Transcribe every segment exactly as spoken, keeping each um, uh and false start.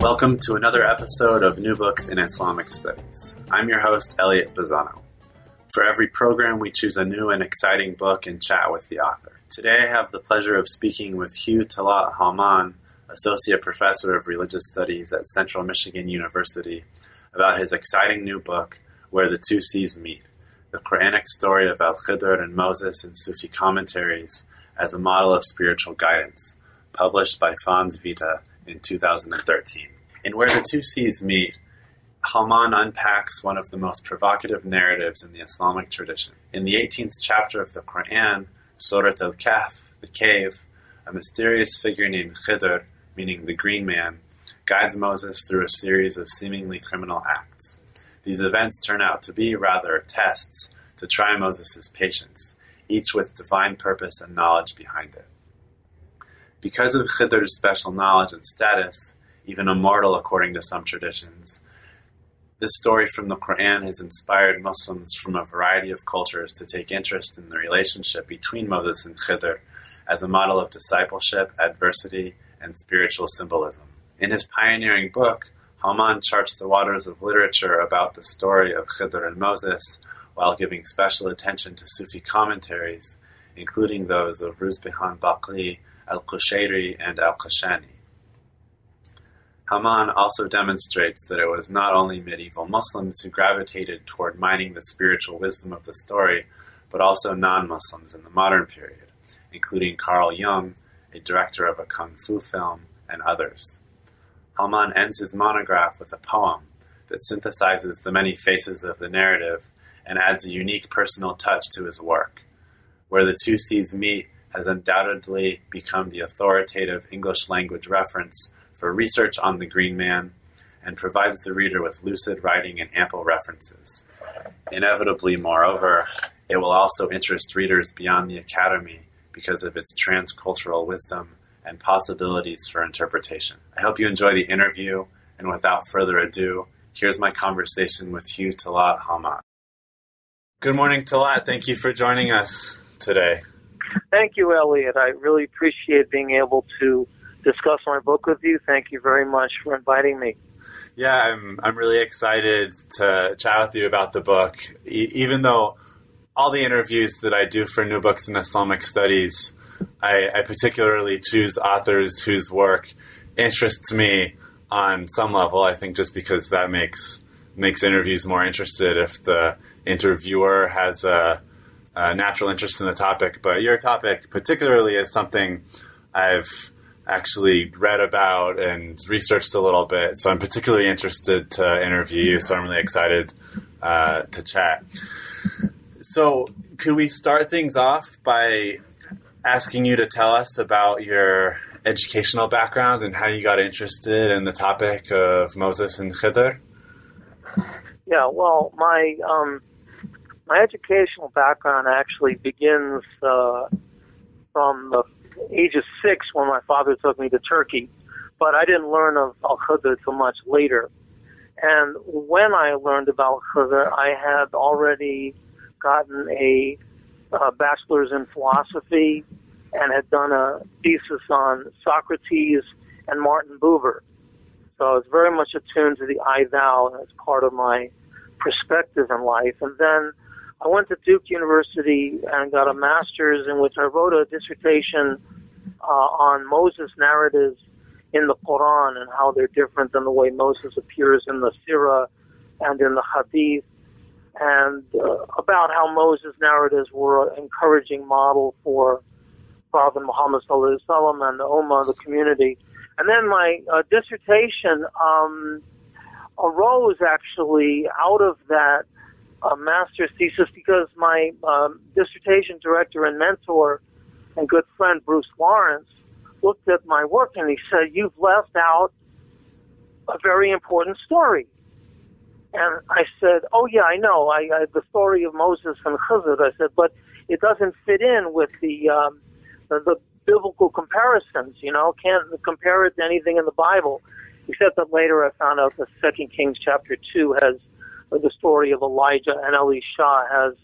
Welcome to another episode of New Books in Islamic Studies. I'm your host, Elliot Bazzano. For every program, we choose a new and exciting book and chat with the author. Today, I have the pleasure of speaking with Hugh Talat Halman, Associate Professor of Religious Studies at Central Michigan University, about his exciting new book, Where the Two Seas Meet, the Quranic story of Al-Khidr and Moses in Sufi commentaries as a model of spiritual guidance, published by Fons Vita in two thousand thirteen. In Where the Two Seas Meet, Halman unpacks one of the most provocative narratives in the Islamic tradition. In the eighteenth chapter of the Qur'an, Surat al-Kahf, the cave, a mysterious figure named Khidr, meaning the green man, guides Moses through a series of seemingly criminal acts. These events turn out to be, rather, tests to try Moses' patience, each with divine purpose and knowledge behind it. Because of Khidr's special knowledge and status, even immortal according to some traditions, this story from the Qur'an has inspired Muslims from a variety of cultures to take interest in the relationship between Moses and Khidr as a model of discipleship, adversity, and spiritual symbolism. In his pioneering book, Halman charts the waters of literature about the story of Khidr and Moses while giving special attention to Sufi commentaries, including those of Ruzbihan Baqli, Al-Qashari, and Al-Qashani. Halman also demonstrates that it was not only medieval Muslims who gravitated toward mining the spiritual wisdom of the story, but also non-Muslims in the modern period, including Carl Jung, a director of a kung fu film, and others. Halman ends his monograph with a poem that synthesizes the many faces of the narrative and adds a unique personal touch to his work. Where the Two Seas Meet has undoubtedly become the authoritative English-language reference for research on the Green Man and provides the reader with lucid writing and ample references. Inevitably, moreover, it will also interest readers beyond the academy because of its transcultural wisdom and possibilities for interpretation. I hope you enjoy the interview, and without further ado, here's my conversation with Hugh Talat Halman. Good morning, Talat. Thank you for joining us today. Thank you, Elliot. I really appreciate being able to discuss my book with you. Thank you very much for inviting me. Yeah, I'm I'm really excited to chat with you about the book. E- even though all the interviews that I do for New Books in Islamic Studies, I, I particularly choose authors whose work interests me on some level, I think just because that makes makes interviews more interested if the interviewer has a Uh, natural interest in the topic, but your topic particularly is something I've actually read about and researched a little bit, so I'm particularly interested to interview you, so I'm really excited uh, to chat. So could we start things off by asking you to tell us about your educational background and how you got interested in the topic of Moses and Khidr? Yeah, well, my... Um My educational background actually begins uh, from the age of six when my father took me to Turkey, but I didn't learn of Al-Khidr until much later. And when I learned about Al-Khidr, I had already gotten a uh, bachelor's in philosophy and had done a thesis on Socrates and Martin Buber. So I was very much attuned to the I-Thou as part of my perspective in life. And then I went to Duke University and got a master's in which I wrote a dissertation uh, on Moses narratives in the Quran and how they're different than the way Moses appears in the Sirah and in the Hadith, and uh, about how Moses narratives were an encouraging model for Prophet Muhammad Sallallahu Alaihi Wasallam and the Ummah, the community. And then my uh, dissertation um, arose actually out of that uh, master's thesis, because my um, dissertation director and mentor and good friend Bruce Lawrence looked at my work and he said, "You've left out a very important story." And I said, "Oh yeah, I know. I, I the story of Moses and Khidr." I said, "But it doesn't fit in with the um, the, the biblical comparisons. You know, can't compare it to anything in the Bible." Except that later I found out that Second Kings chapter two has uh, the story of Elijah, and Elisha has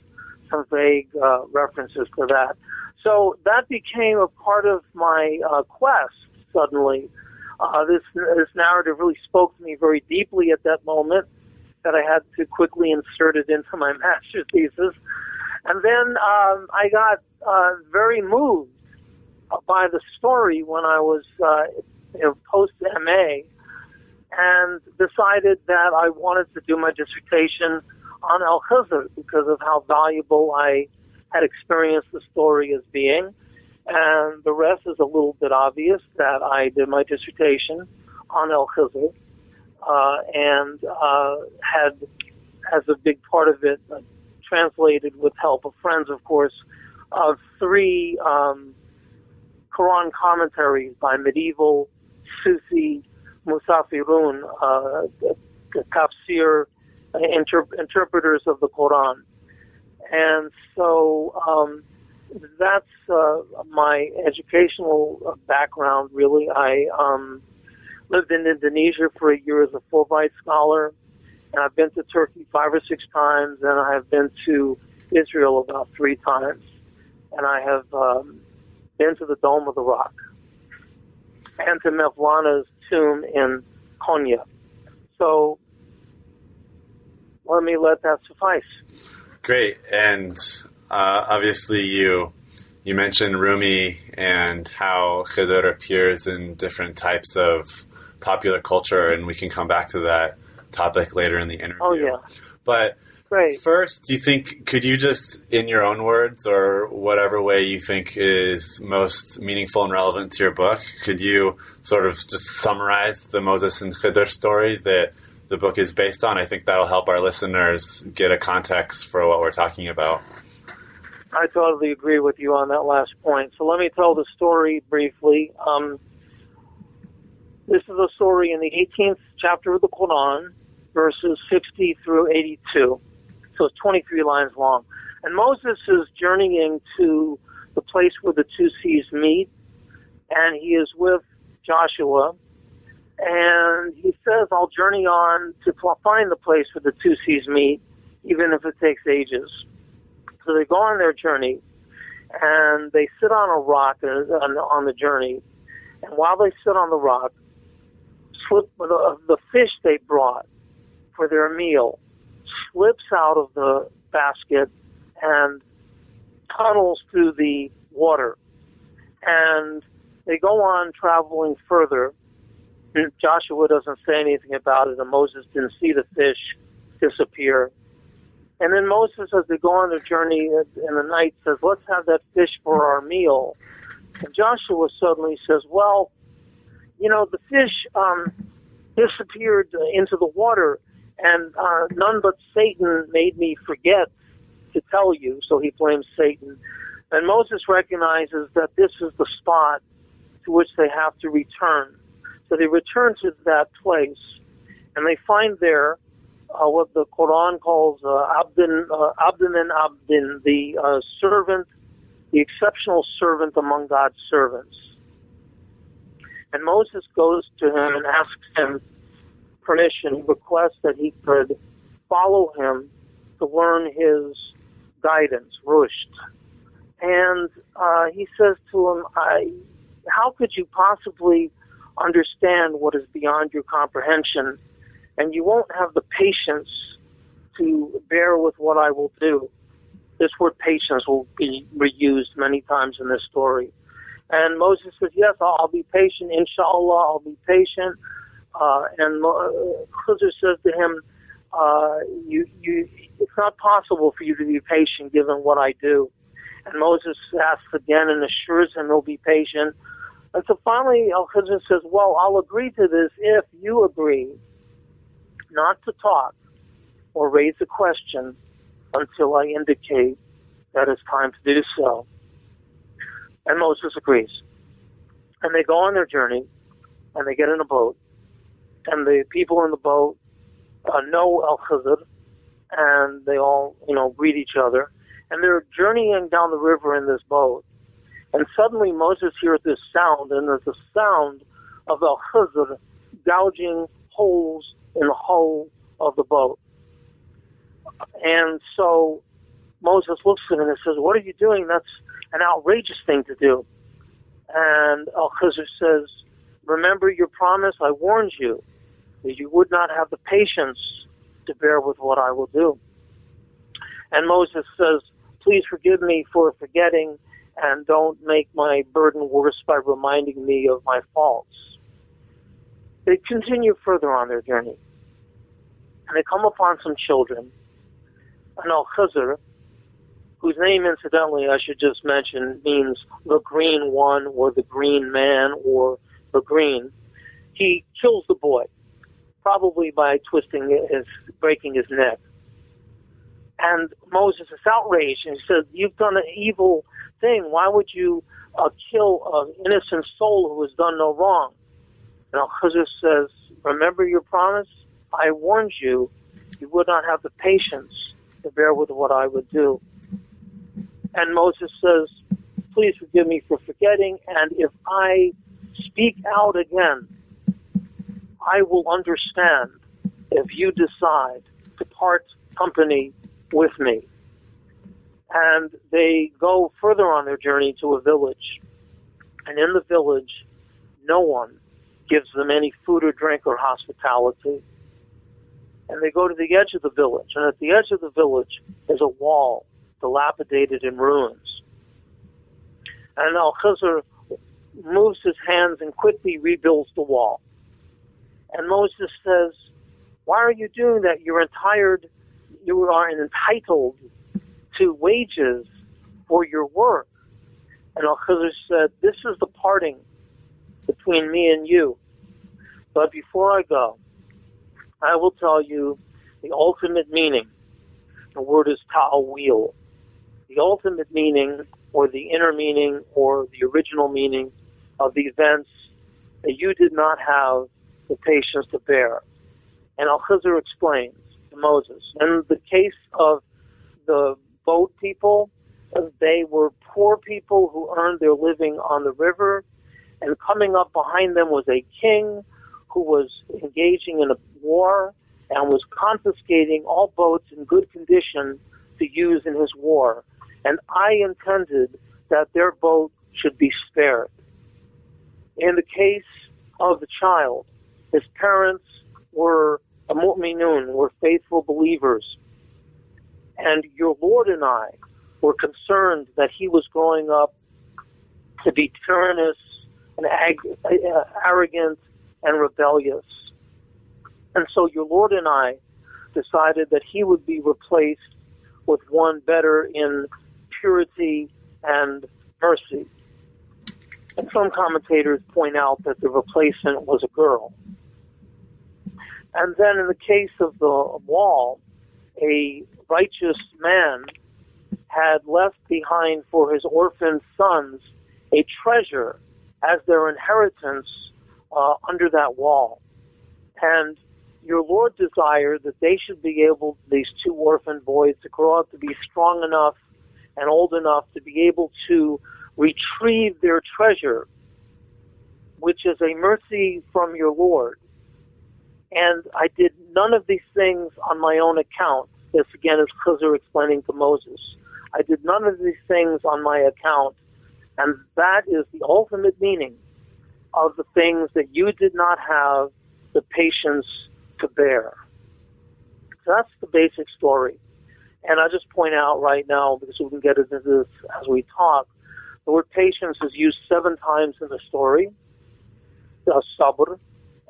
some vague uh, references to that. So that became a part of my uh, quest suddenly. Uh, this, this narrative really spoke to me very deeply at that moment that I had to quickly insert it into my master's thesis. And then um, I got uh, very moved by the story when I was uh, you know, post-M A and decided that I wanted to do my dissertation on Al-Khidr because of how valuable I had experienced the story as being, and the rest is a little bit obvious that I did my dissertation on Al-Khidr, uh, and uh, had, as a big part of it, uh, translated with help of friends, of course, of three um, Quran commentaries by medieval Sufi Musafirun, uh, tafsir, inter- interpreters of the Quran. And so um, that's uh, my educational background, really. I um, lived in Indonesia for a year as a Fulbright scholar, and I've been to Turkey five or six times, and I have been to Israel about three times, and I have um, been to the Dome of the Rock and to Mevlana's tomb in Konya. So let me let that suffice. Great, and uh, obviously you you mentioned Rumi and how Khidr appears in different types of popular culture, and we can come back to that topic later in the interview. Oh yeah, but Great. First, do you think could you just, in your own words or whatever way you think is most meaningful and relevant to your book, could you sort of just summarize the Moses and Khidr story that the book is based on? I think that'll help our listeners get a context for what we're talking about. I totally agree with you on that last point. So let me tell the story briefly. Um, this is a story in the eighteenth chapter of the Quran, verses sixty through eighty-two. So it's twenty-three lines long. And Moses is journeying to the place where the two seas meet, and he is with Joshua. And he says, "I'll journey on to find the place where the two seas meet, even if it takes ages." So they go on their journey, and they sit on a rock on the journey. And while they sit on the rock, slip the fish they brought for their meal slips out of the basket and tunnels through the water. And they go on traveling further. Joshua doesn't say anything about it, and Moses didn't see the fish disappear. And then Moses, as they go on their journey in the night, says, "Let's have that fish for our meal." And Joshua suddenly says, "Well, you know, the fish um, disappeared into the water, and uh, none but Satan made me forget to tell you." So he blames Satan. And Moses recognizes that this is the spot to which they have to return. So they return to that place, and they find there uh, what the Quran calls uh, Abdin, uh, Abdin and Abdin, the uh, servant, the exceptional servant among God's servants. And Moses goes to him and asks him permission, requests that he could follow him to learn his guidance, Rushd. And uh, he says to him, I, how could you possibly understand what is beyond your comprehension, and you won't have the patience to bear with what I will do? This word patience will be reused many times in this story. And Moses says, "Yes, I'll be patient, inshallah, I'll be patient." Uh, and Khidr says to him, uh, you, you, it's not possible for you to be patient given what I do. And Moses asks again and assures him he'll be patient. And so finally, Al-Khidr says, well, I'll agree to this if you agree not to talk or raise a question until I indicate that it's time to do so. And Moses agrees. And they go on their journey, and they get in a boat. And the people in the boat uh, know Al-Khidr, and they all, you know, greet each other. And they're journeying down the river in this boat. And suddenly Moses hears this sound, and there's the sound of Al-Khidr gouging holes in the hull of the boat. And so Moses looks at him and says, what are you doing? That's an outrageous thing to do. And Al-Khidr says, remember your promise, I warned you that you would not have the patience to bear with what I will do. And Moses says, please forgive me for forgetting, and don't make my burden worse by reminding me of my faults. They continue further on their journey, and they come upon some children. And Al-Khidr, whose name, incidentally, I should just mention, means the green one or the green man or the green, he kills the boy, probably by twisting his, breaking his neck. And Moses is outraged, and he says, you've done an evil thing. Why would you uh, kill an innocent soul who has done no wrong? And Al-Khidr says, remember your promise? I warned you, you would not have the patience to bear with what I would do. And Moses says, please forgive me for forgetting, and if I speak out again, I will understand if you decide to part company with me. And they go further on their journey to a village. And in the village, no one gives them any food or drink or hospitality. And they go to the edge of the village. And at the edge of the village is a wall, dilapidated in ruins. And Al-Khidr moves his hands and quickly rebuilds the wall. And Moses says, why are you doing that? You're entitled, you are entitled to wages for your work. And Al-Khidr said, this is the parting between me and you. But before I go, I will tell you the ultimate meaning. The word is ta'awil. The ultimate meaning, or the inner meaning, or the original meaning of the events that you did not have the patience to bear. And Al-Khidr explains to Moses, in the case of the boat people, they were poor people who earned their living on the river, and coming up behind them was a king who was engaging in a war and was confiscating all boats in good condition to use in his war. And I intended that their boat should be spared. In the case of the child, his parents were a mu'minun, were faithful believers. And your Lord and I were concerned that he was growing up to be tyrannous and ag- uh, arrogant and rebellious. And so your Lord and I decided that he would be replaced with one better in purity and mercy. And some commentators point out that the replacement was a girl. And then in the case of the wall, a righteous man had left behind for his orphan sons a treasure as their inheritance uh, under that wall. And your Lord desired that they should be able, these two orphan boys, to grow up to be strong enough and old enough to be able to retrieve their treasure, which is a mercy from your Lord. And I did none of these things on my own account. This, again, is Khidr explaining to Moses. I did none of these things on my account. And that is the ultimate meaning of the things that you did not have the patience to bear. So that's the basic story. And I just point out right now, because we can get into this as we talk, the word patience is used seven times in the story, the sabr.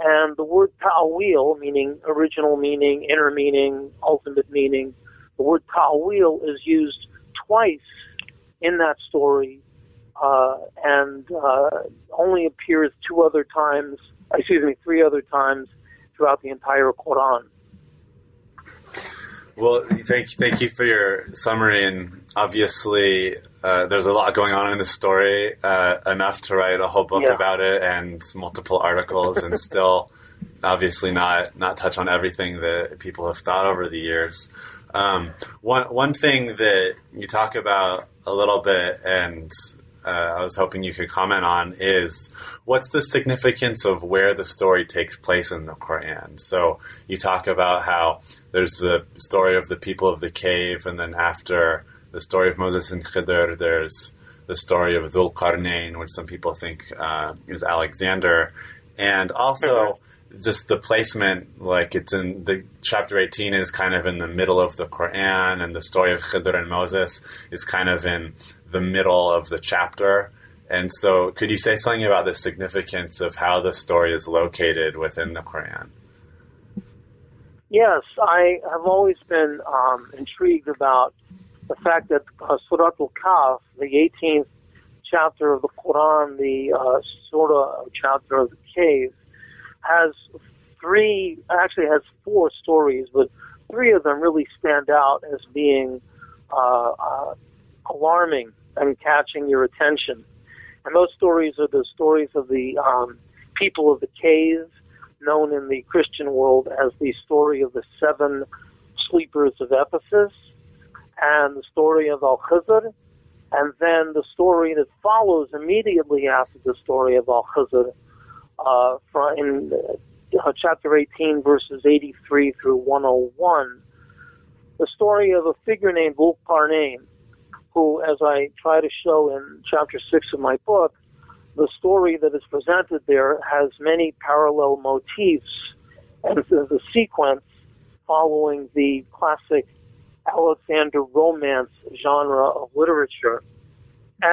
And the word ta'awil, meaning original meaning, inner meaning, ultimate meaning, the word ta'awil is used twice in that story uh, and uh, only appears two other times, excuse me, three other times throughout the entire Quran. Well, thank, thank you for your summary, and obviously uh, there's a lot going on in this story, uh, enough to write a whole book yeah. about it and multiple articles and still obviously not, not touch on everything that people have thought over the years. Um, one, one thing that you talk about a little bit, and uh, I was hoping you could comment on, is what's the significance of where the story takes place in the Quran? So you talk about how there's the story of the people of the cave, and then after the story of Moses and Khidr, there's the story of Dhul Qarnayn, which some people think uh, is Alexander, and also just the placement, like it's in the chapter eighteen is kind of in the middle of the Quran, and the story of Khidr and Moses is kind of in the middle of the chapter. And so could you say something about the significance of how the story is located within the Quran? Yes, I have always been um, intrigued about the fact that uh, Surat al-Kahf, the eighteenth chapter of the Quran, the uh, Surah chapter of the cave, has three, actually has four stories, but three of them really stand out as being uh, uh, alarming and catching your attention. And those stories are the stories of the um, people of the cave, known in the Christian world as the story of the seven sleepers of Ephesus, and the story of Al-Khidr, and then the story that follows immediately after the story of Al-Khidr, Uh, in uh, chapter eighteen, verses eighty-three through one oh one, the story of a figure named Dhul Qarnayn, who, as I try to show in chapter six of my book, the story that is presented there has many parallel motifs, and the sequence following the classic Alexander Romance genre of literature.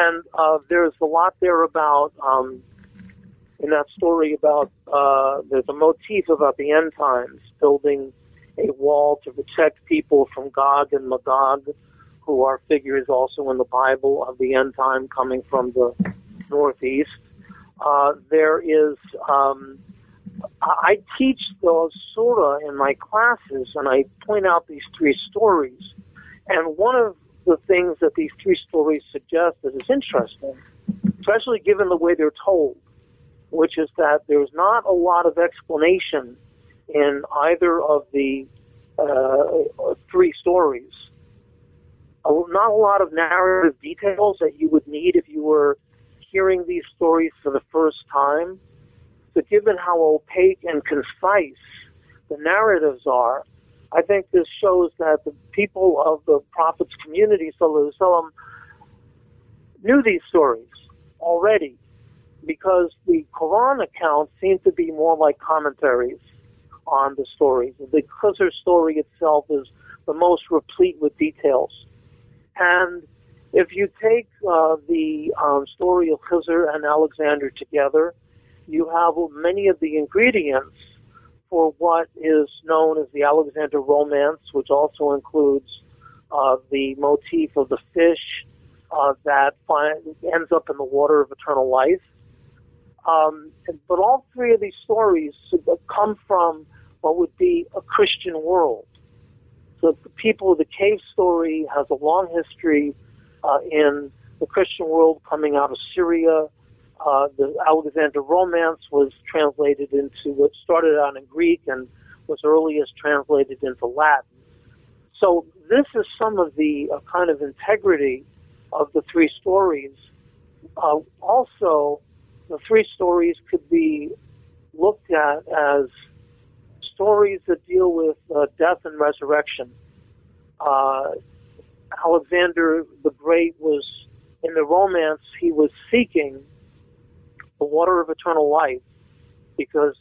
And uh, there's a lot there about... Um, in that story about, uh, there's a motif about the end times, building a wall to protect people from Gog and Magog, who are figures also in the Bible of the end time coming from the northeast. Uh, there is, um, I teach the surah in my classes, and I point out these three stories. And one of the things that these three stories suggest that is interesting, especially given the way they're told, which is that there's not a lot of explanation in either of the uh, three stories. Not a lot of narrative details that you would need if you were hearing these stories for the first time. So given how opaque and concise the narratives are, I think this shows that the people of the Prophet's community, Sallallahu Alaihi Wasallam, knew these stories already, because the Quran accounts seem to be more like commentaries on the stories. The Khidr story itself is the most replete with details. And if you take uh, the um, story of Khidr and Alexander together, you have many of the ingredients for what is known as the Alexander Romance, which also includes uh, the motif of the fish uh, that find, ends up in the water of eternal life. Um, but all three of these stories come from what would be a Christian world. So the people of the cave story has a long history uh, in the Christian world coming out of Syria. Uh, the Alexander Romance was translated into what started out in Greek and was earliest translated into Latin. So this is some of the uh, kind of integrity of the three stories. Uh, also... The three stories could be looked at as stories that deal with uh, death and resurrection. Uh, Alexander the Great was, in the Romance, he was seeking the water of eternal life because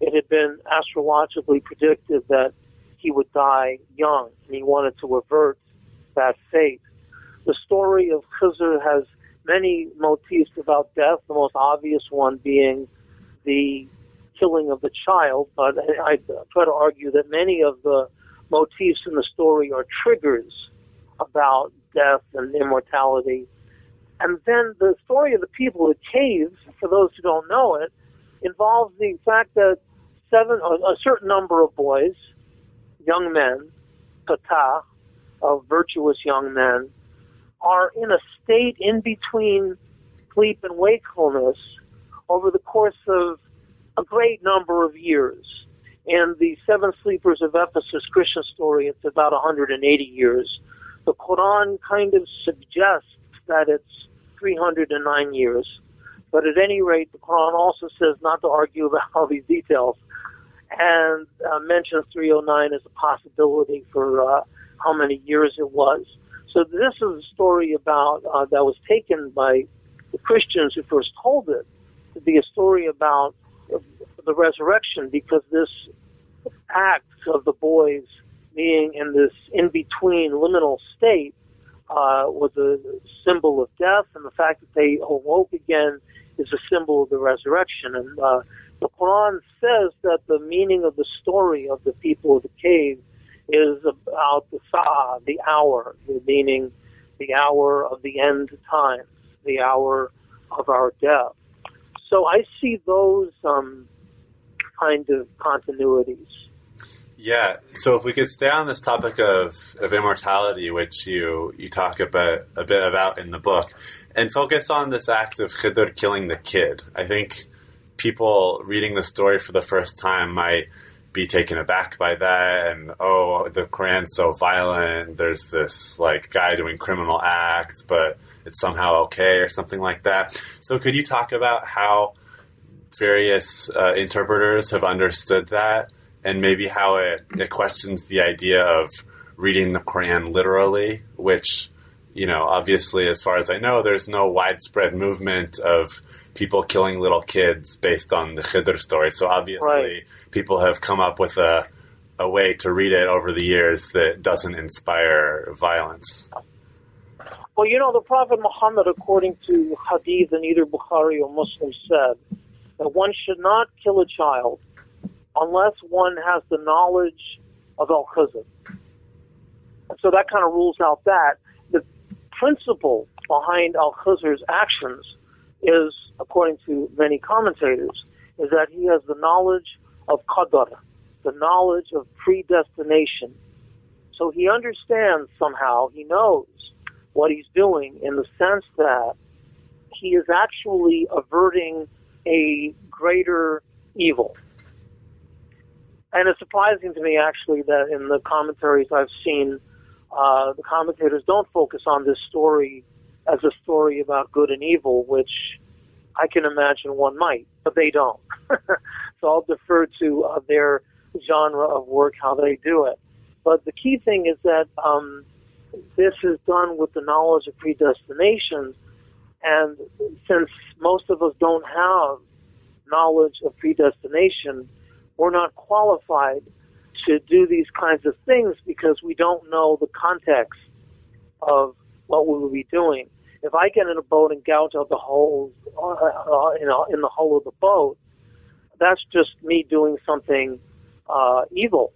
it had been astrologically predicted that he would die young, and he wanted to avert that fate. The story of Khidr has many motifs about death, the most obvious one being the killing of the child, but I try to argue that many of the motifs in the story are triggers about death and immortality. And then the story of the people who caves, for those who don't know it, involves the fact that seven, a certain number of boys, young men, fatah, of virtuous young men, are in a state in between sleep and wakefulness over the course of a great number of years. In the Seven Sleepers of Ephesus Christian story, it's about one hundred eighty years. The Qur'an kind of suggests that it's three hundred nine years. But at any rate, the Qur'an also says not to argue about all these details, and uh, mentions three oh nine as a possibility for uh, how many years it was. So this is a story about uh, that was taken by the Christians who first told it to be a story about uh, the resurrection, because this act of the boys being in this in-between liminal state uh, was a symbol of death, and the fact that they awoke again is a symbol of the resurrection. And uh, the Qur'an says that the meaning of the story of the people of the cave is about the sa'a, the hour, meaning the hour of the end times, the hour of our death. So I see those um, kind of continuities. Yeah. So if we could stay on this topic of, of immortality, which you, you talk about a bit about in the book, and focus on this act of Khidr killing the kid. I think people reading the story for the first time might be taken aback by that, and oh, the Quran's so violent, there's this like guy doing criminal acts, but it's somehow okay or something like that. So could you talk about how various uh, interpreters have understood that, and maybe how it, it questions the idea of reading the Quran literally, which, you know, obviously, as far as I know, there's no widespread movement of people killing little kids based on the Khidr story. So obviously, right, people have come up with a a way to read it over the years that doesn't inspire violence. Well, you know, the Prophet Muhammad, according to Hadith in either Bukhari or Muslim, said that one should not kill a child unless one has the knowledge of Al-Khidr. So that kind of rules out that. The principle behind Al-Khidr's actions is, according to many commentators, is that he has the knowledge of Qadr, the knowledge of predestination. So he understands somehow, he knows what he's doing, in the sense that he is actually averting a greater evil. And it's surprising to me, actually, that in the commentaries I've seen, uh, the commentators don't focus on this story as a story about good and evil, which I can imagine one might, but they don't. So I'll defer to uh, their genre of work, how they do it. But the key thing is that um, this is done with the knowledge of predestination, and since most of us don't have knowledge of predestination, we're not qualified to do these kinds of things because we don't know the context of what we will be doing. If I get in a boat and gouge out the holes uh, uh, in, a, in the hull of the boat, that's just me doing something uh, evil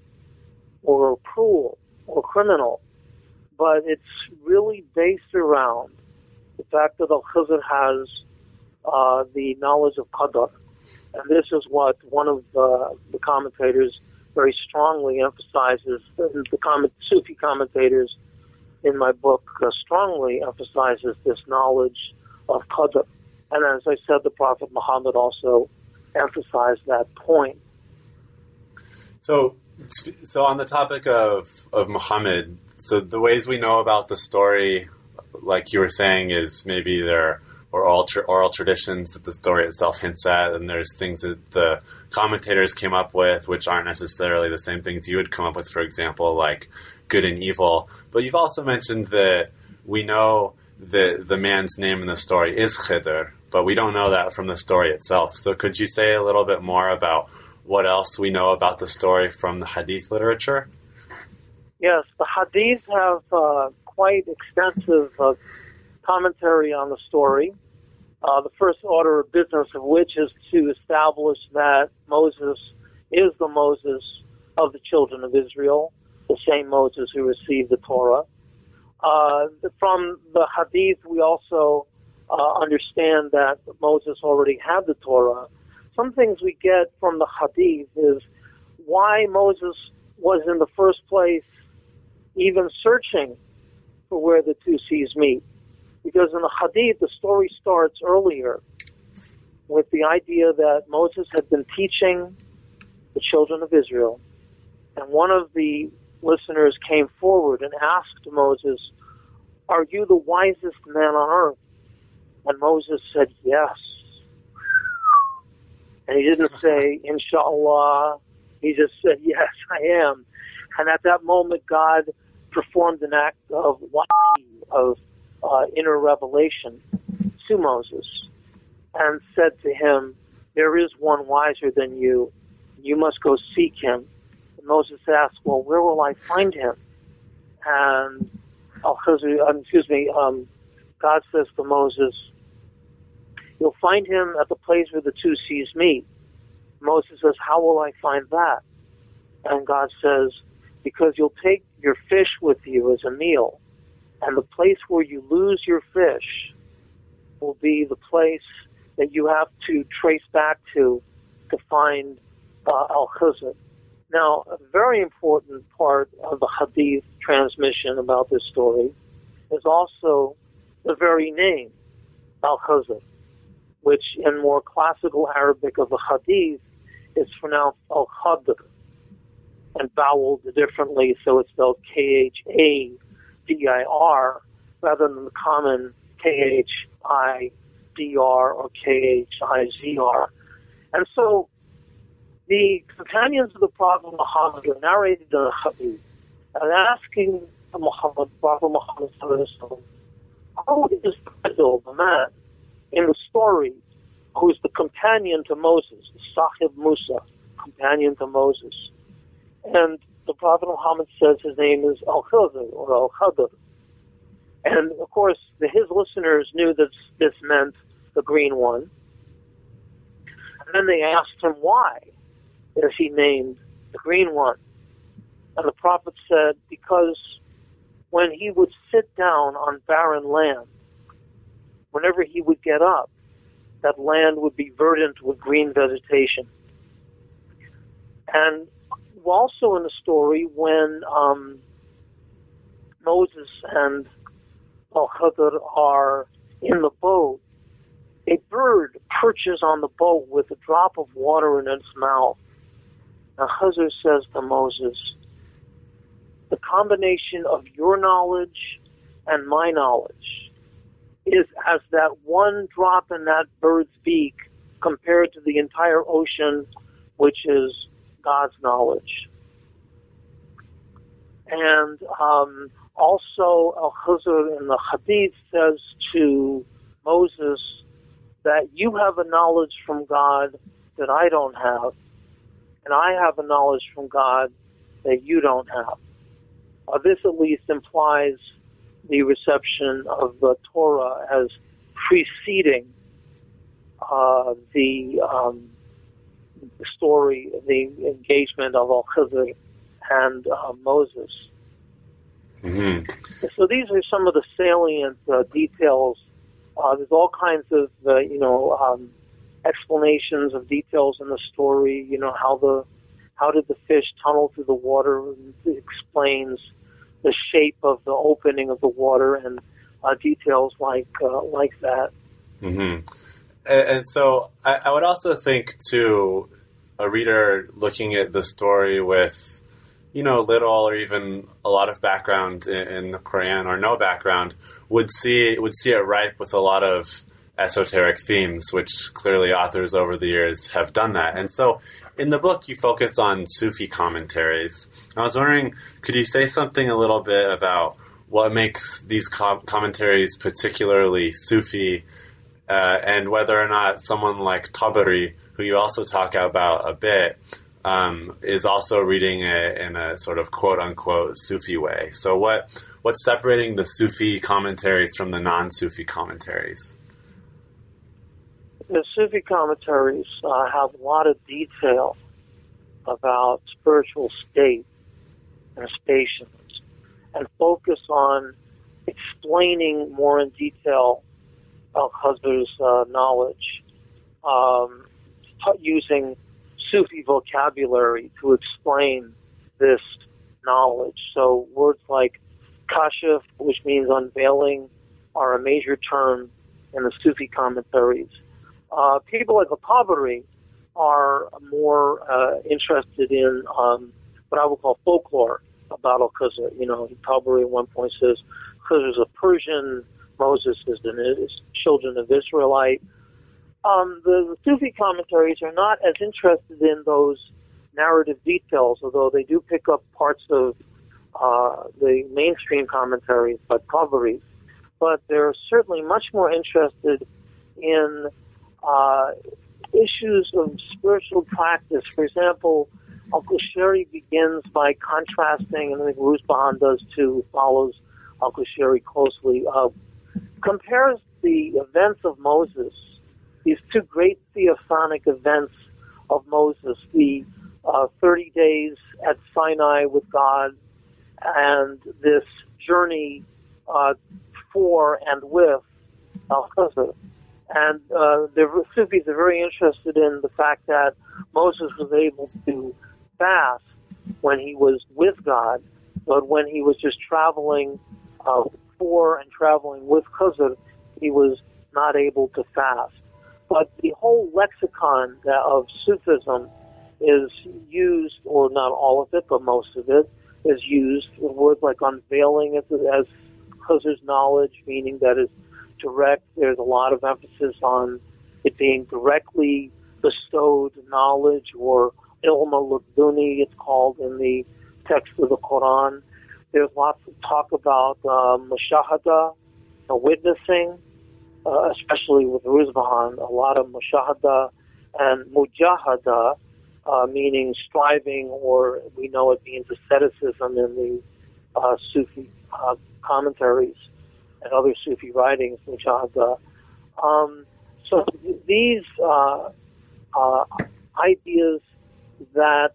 or cruel or criminal. But it's really based around the fact that Al-Khidr has uh, the knowledge of Qadr. And this is what one of uh, the commentators very strongly emphasizes, the comment, Sufi commentators in my book uh, strongly emphasizes this knowledge of Qadr. And as I said, the Prophet Muhammad also emphasized that point. So so on the topic of, of Muhammad, so the ways we know about the story, like you were saying, is maybe there are oral, tra- oral traditions that the story itself hints at, and there's things that the commentators came up with which aren't necessarily the same things you would come up with, for example, like good and evil. But you've also mentioned that we know that the man's name in the story is Khidr, but we don't know that from the story itself. So could you say a little bit more about what else we know about the story from the Hadith literature? Yes, the Hadith have uh, quite extensive uh, commentary on the story. Uh, the first order of business of which is to establish that Moses is the Moses of the children of Israel, the same Moses who received the Torah. Uh, from the Hadith, we also uh, understand that Moses already had the Torah. Some things we get from the Hadith is why Moses was in the first place even searching for where the two seas meet. Because in the Hadith, the story starts earlier with the idea that Moses had been teaching the children of Israel. And one of the listeners came forward and asked Moses, "Are you the wisest man on earth?" And Moses said, "Yes." And he didn't say, "Inshallah." He just said, "Yes, I am." And at that moment, God performed an act of wahi, of uh, inner revelation to Moses, and said to him, "There is one wiser than you. You must go seek him." And Moses asked, "Well, where will I find him?" And Al-Khidr, excuse me, um, God says to Moses, "You'll find him at the place where the two seas meet." Moses says, "How will I find that?" And God says, "Because you'll take your fish with you as a meal, and the place where you lose your fish will be the place that you have to trace back to to find uh, Al-Khidr." Now, a very important part of the Hadith transmission about this story is also the very name, Al-Khidr, which in more classical Arabic of the Hadith is pronounced Al-Qadr and voweled differently, so it's spelled K H A D I R rather than the common K H I D R or K H I Z R. And so the companions of the Prophet Muhammad are narrated in the Hadith and asking Muhammad, Prophet Muhammad, how is the man in the story who is the companion to Moses, Sahib Musa, companion to Moses? And the Prophet Muhammad says his name is Al-Khidr or Al-Khadr. And of course, the, his listeners knew that this meant the green one. And then they asked him, why is he named the green one? And the Prophet said, because when he would sit down on barren land, whenever he would get up, that land would be verdant with green vegetation. And also in the story, when um, Moses and Al-Khidr are in the boat, a bird perches on the boat with a drop of water in its mouth. Al-Khidr says to Moses, "The combination of your knowledge and my knowledge is as that one drop in that bird's beak compared to the entire ocean, which is God's knowledge." And um, also Al-Khidr in the Hadith says to Moses that you have a knowledge from God that I don't have, and I have a knowledge from God that you don't have. Uh, this at least implies the reception of the Torah as preceding uh, the um, The story, the engagement of Al-Khidr and uh, Moses. Mm-hmm. So these are some of the salient uh, details. Uh, there's all kinds of, uh, you know, um, explanations of details in the story. You know, how the how did the fish tunnel through the water? It explains the shape of the opening of the water and uh, details like uh, like that. Mm-hmm. And so I, I would also think, too, a reader looking at the story with, you know, little or even a lot of background in, in the Quran or no background would see would see it ripe with a lot of esoteric themes, which clearly authors over the years have done that. And so in the book, you focus on Sufi commentaries. I was wondering, could you say something a little bit about what makes these com- commentaries particularly Sufi? Uh, and whether or not someone like Tabari, who you also talk about a bit, um, is also reading it in a sort of quote-unquote Sufi way. So what what's separating the Sufi commentaries from the non-Sufi commentaries? The Sufi commentaries uh, have a lot of detail about spiritual state and stations, and focus on explaining more in detail Al-Khidr's uh, knowledge, um, using Sufi vocabulary to explain this knowledge. So words like kashif, which means unveiling, are a major term in the Sufi commentaries. Uh, people like the Tabari are more uh, interested in um, what I would call folklore about Al-Khidr. You know, Tabari at one point says Khidr is a Persian, Moses is the children of Israelite. Um, the, the Sufi commentaries are not as interested in those narrative details, although they do pick up parts of uh, the mainstream commentaries like Tabari. But they're certainly much more interested in uh, issues of spiritual practice. For example, Al-Qashari begins by contrasting, and I think Ruzbihan does too, follows Al-Qashari closely, uh, compares the events of Moses, these two great theophanic events of Moses, the uh, thirty days at Sinai with God and this journey uh, for and with Al-Khidr. And uh, the Sufis are very interested in the fact that Moses was able to fast when he was with God, but when he was just traveling uh, for and traveling with Khidr, he was not able to fast. But the whole lexicon of Sufism is used, or not all of it, but most of it, is used with words like unveiling as, as Khidr's knowledge, meaning that it's direct. There's a lot of emphasis on it being directly bestowed knowledge, or ilma laduni, it's called in the text of the Qur'an. There's lots of talk about uh, mushahada, uh, witnessing, uh, especially with Ruzbihan, a lot of mushahada, and mujahada, uh, meaning striving, or we know it means asceticism in the uh, Sufi uh, commentaries and other Sufi writings, mujahada. Um, so th- these uh, uh, ideas that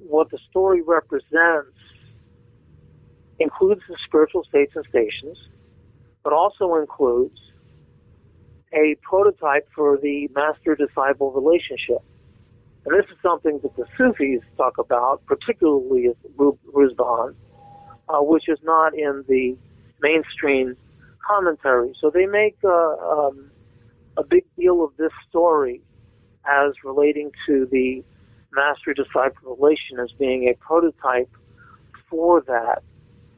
what the story represents includes the spiritual states and stations, but also includes a prototype for the master-disciple relationship. And this is something that the Sufis talk about, particularly Ruzbihan, uh, which is not in the mainstream commentary. So they make uh, um, a big deal of this story as relating to the master-disciple relation as being a prototype for that.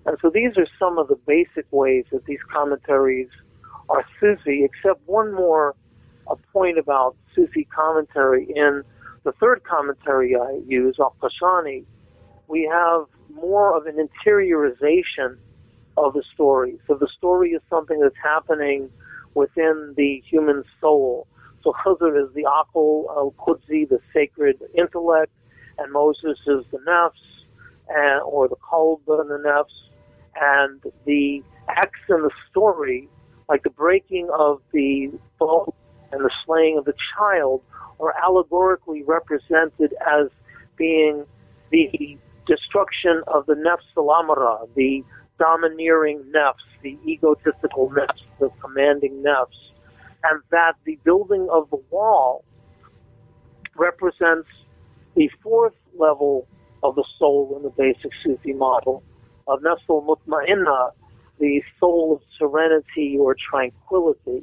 And so these are some of the basic ways that these commentaries are Sufi, except one more a point about Sufi commentary. In the third commentary I use, Al-Qashani, we have more of an interiorization of the story. So the story is something that's happening within the human soul. So Khidr is the Aql al-Qudsi, the sacred intellect, and Moses is the Nefs, and, or the Qalb and the Nefs. And the acts in the story, like the breaking of the bow and the slaying of the child, are allegorically represented as being the destruction of the nefs al-amara, the domineering nefs, the egotistical nefs, the commanding nefs, and that the building of the wall represents the fourth level of the soul in the basic Sufi model, of nafs al-mutma'inna, the soul of serenity or tranquility.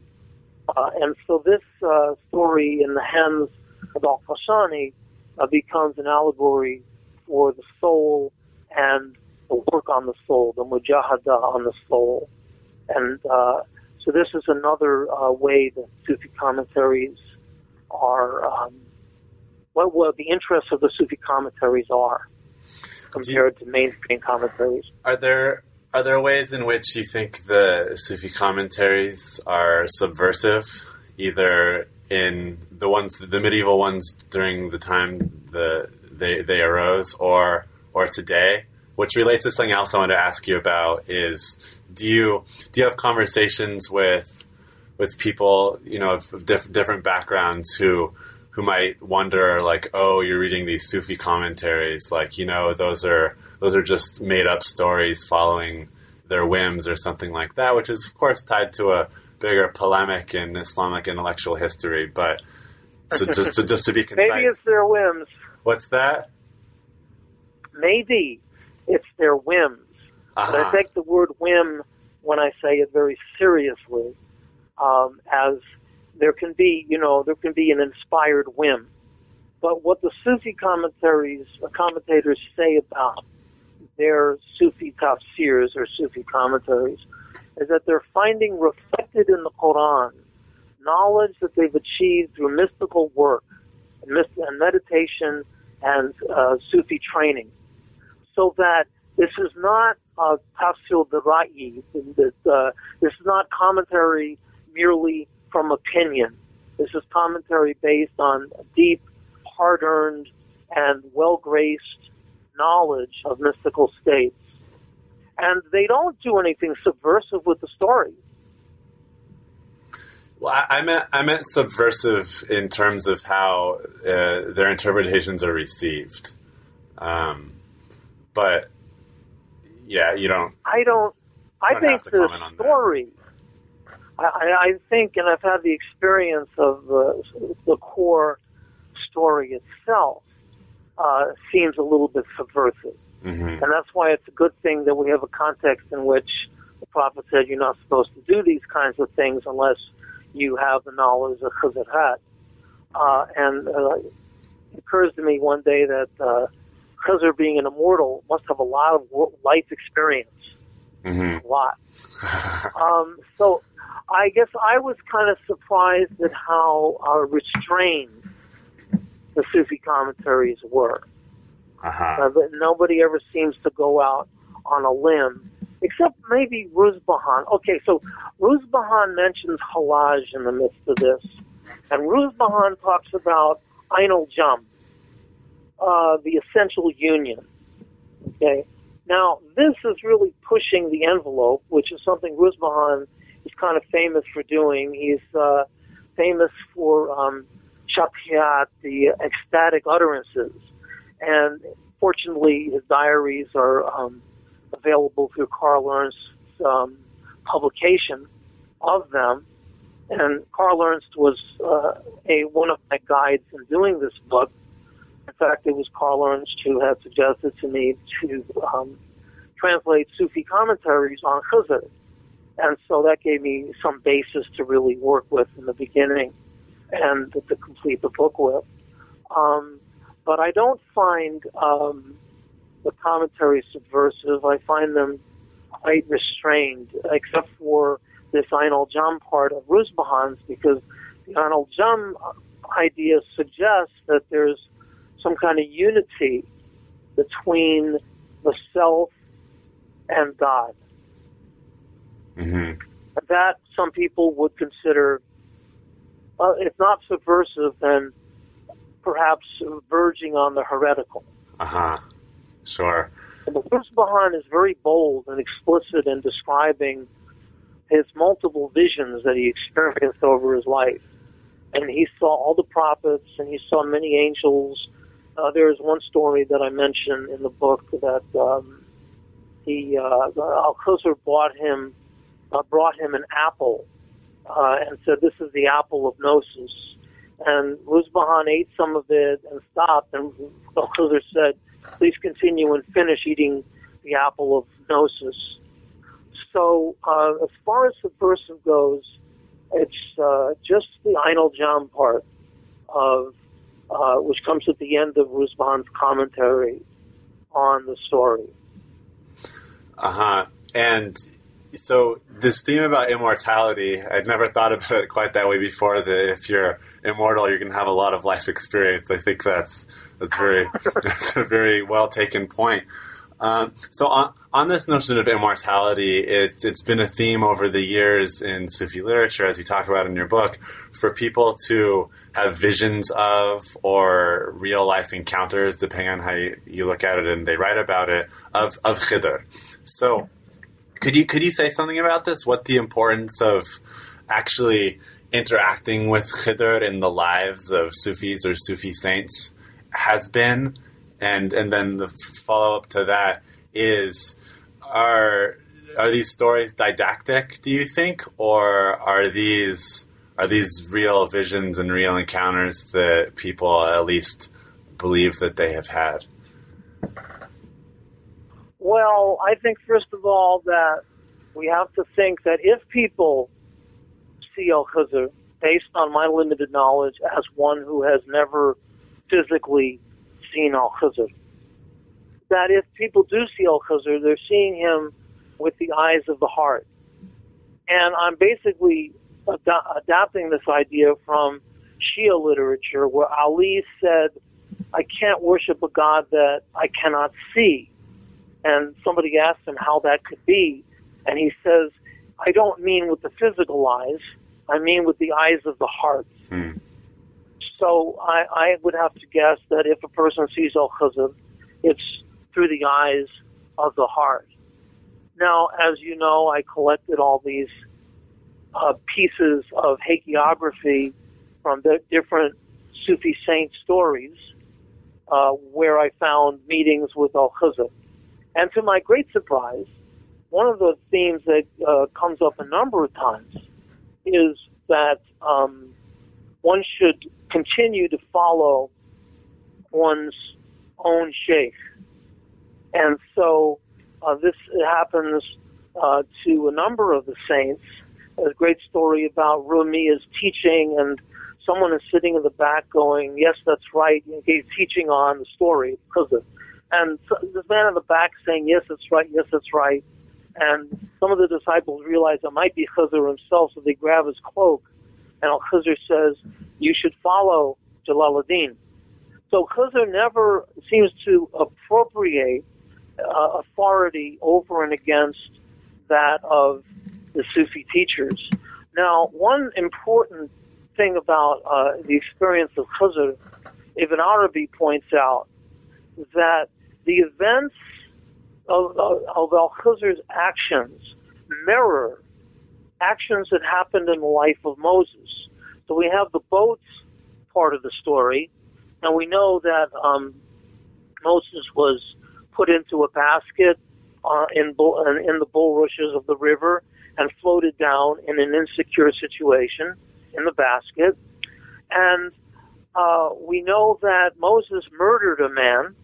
Uh, and so this uh, story in the hands of Al-Qashani uh, becomes an allegory for the soul and the work on the soul, the mujahada on the soul. And uh, so this is another uh, way that Sufi commentaries are, um, what, what the interests of the Sufi commentaries are compared you, to mainstream commentaries. Are there are there ways in which you think the Sufi commentaries are subversive, either in the ones, the medieval ones during the time the they they arose, or or today? Which relates to something else I want to ask you about is do you do you have conversations with with people, you know, of, of diff, different backgrounds who who might wonder, like, oh, you're reading these Sufi commentaries, like, you know, those are those are just made-up stories following their whims or something like that, which is, of course, tied to a bigger polemic in Islamic intellectual history, but so just to just to be concise, maybe it's their whims. What's that? Maybe it's their whims. Uh-huh. But I take the word whim when I say it very seriously, um, as there can be, you know, there can be an inspired whim. But what the Sufi commentaries, commentators say about their Sufi tafsirs or Sufi commentaries is that they're finding reflected in the Qur'an knowledge that they've achieved through mystical work and, myst- and meditation and uh, Sufi training. So that this is not uh, tafsir dira'i, uh, this is not commentary merely from opinion. This is commentary based on deep, hard-earned, and well-graced knowledge of mystical states. And they don't do anything subversive with the story. Well, I meant, I meant subversive in terms of how uh, their interpretations are received. Um, but, yeah, you don't... I don't... I don't think the story... I, I think, and I've had the experience of uh, the core story itself, uh, seems a little bit subversive. Mm-hmm. And that's why it's a good thing that we have a context in which the Prophet said you're not supposed to do these kinds of things unless you have the knowledge of Khazarhat. Uh, and uh, it occurs to me one day that uh, Khazar, being an immortal, must have a lot of life experience. Mm-hmm. A lot. um, so I guess I was kind of surprised at how uh, restrained the Sufi commentaries were. Uh-huh. Uh, but nobody ever seems to go out on a limb, except maybe Ruzbihan. Okay, so Ruzbihan mentions halaj in the midst of this, and Ruzbihan talks about Ain al-Jam, uh, the essential union. Okay, now this is really pushing the envelope, which is something Ruzbihan is kind of famous for doing. He's uh, famous for um, Shafiat, the ecstatic utterances. And fortunately, his diaries are um, available through Carl Ernst's um, publication of them. And Carl Ernst was uh, a one of my guides in doing this book. In fact, it was Carl Ernst who had suggested to me to um, translate Sufi commentaries on Khidr. And so that gave me some basis to really work with in the beginning and to complete the book with. Um, But I don't find um, the commentaries subversive. I find them quite restrained, except for this Ain al-Jam part of Ruzbihan's, because the Ain al-Jam idea suggests that there's some kind of unity between the self and God. Mm-hmm. That some people would consider, uh, if not subversive, then perhaps verging on the heretical. Uh-huh. Sure. And the Ruzbihan is very bold and explicit in describing his multiple visions that he experienced over his life. And he saw all the prophets, and he saw many angels. Uh, there is one story that I mention in the book that um, he uh, Al-Khidr bought him, uh, brought him an apple uh, and said, "This is the apple of Gnosis." And Ruzbihan ate some of it and stopped, and Al-Khidr said, "Please continue and finish eating the apple of Gnosis." So uh, as far as subversive goes, it's uh, just the Ain al-Jam part, of, uh, which comes at the end of Ruzbihan's commentary on the story. Uh-huh. And so this theme about immortality, I'd never thought about it quite that way before, that if you're immortal, you're going to have a lot of life experience. I think that's that's very that's a very well taken point. Um, so on, on this notion of immortality, it's it's been a theme over the years in Sufi literature, as you talk about in your book, for people to have visions of, or real life encounters, depending on how you, you look at it and they write about it, of of Khidr. So could you could you say something about this? What the importance of actually interacting with Khidr in the lives of Sufis or Sufi saints has been, and and then the follow up to that is, are are these stories didactic, do you think, or are these are these real visions and real encounters that people at least believe that they have had? Well, I think first of all that we have to think that if people see Al-Khidr, based on my limited knowledge, as one who has never physically seen Al-Khidr, that if people do see Al-Khidr, they're seeing him with the eyes of the heart. And I'm basically ad- adapting this idea from Shia literature, where Ali said, I can't worship a God that I cannot see. And somebody asked him how that could be. And he says, I don't mean with the physical eyes, I mean with the eyes of the heart. Hmm. So I, I would have to guess that if a person sees Al-Khidr, it's through the eyes of the heart. Now, as you know, I collected all these uh, pieces of hagiography from the different Sufi saint stories uh, where I found meetings with Al-Khidr. And to my great surprise, one of the themes that uh, comes up a number of times is that um, one should continue to follow one's own sheikh. And so uh, this happens uh, to a number of the saints. There's a great story about Rumi is teaching and someone is sitting in the back going, yes, that's right, and he's teaching on the story. Because of, and so this man in the back saying, yes, that's right, yes, that's right. And some of the disciples realize it might be Khidr himself, so they grab his cloak. And Al-Khidr says, you should follow Jalaluddin. So Khidr never seems to appropriate uh, authority over and against that of the Sufi teachers. Now, one important thing about uh, the experience of Khidr, Ibn Arabi points out that the events of, of, of Al-Khidr's actions mirror actions that happened in the life of Moses. So we have the boats part of the story, and we know that um, Moses was put into a basket uh, in, bull, in the bulrushes of the river and floated down in an insecure situation in the basket. And uh, we know that Moses murdered a man,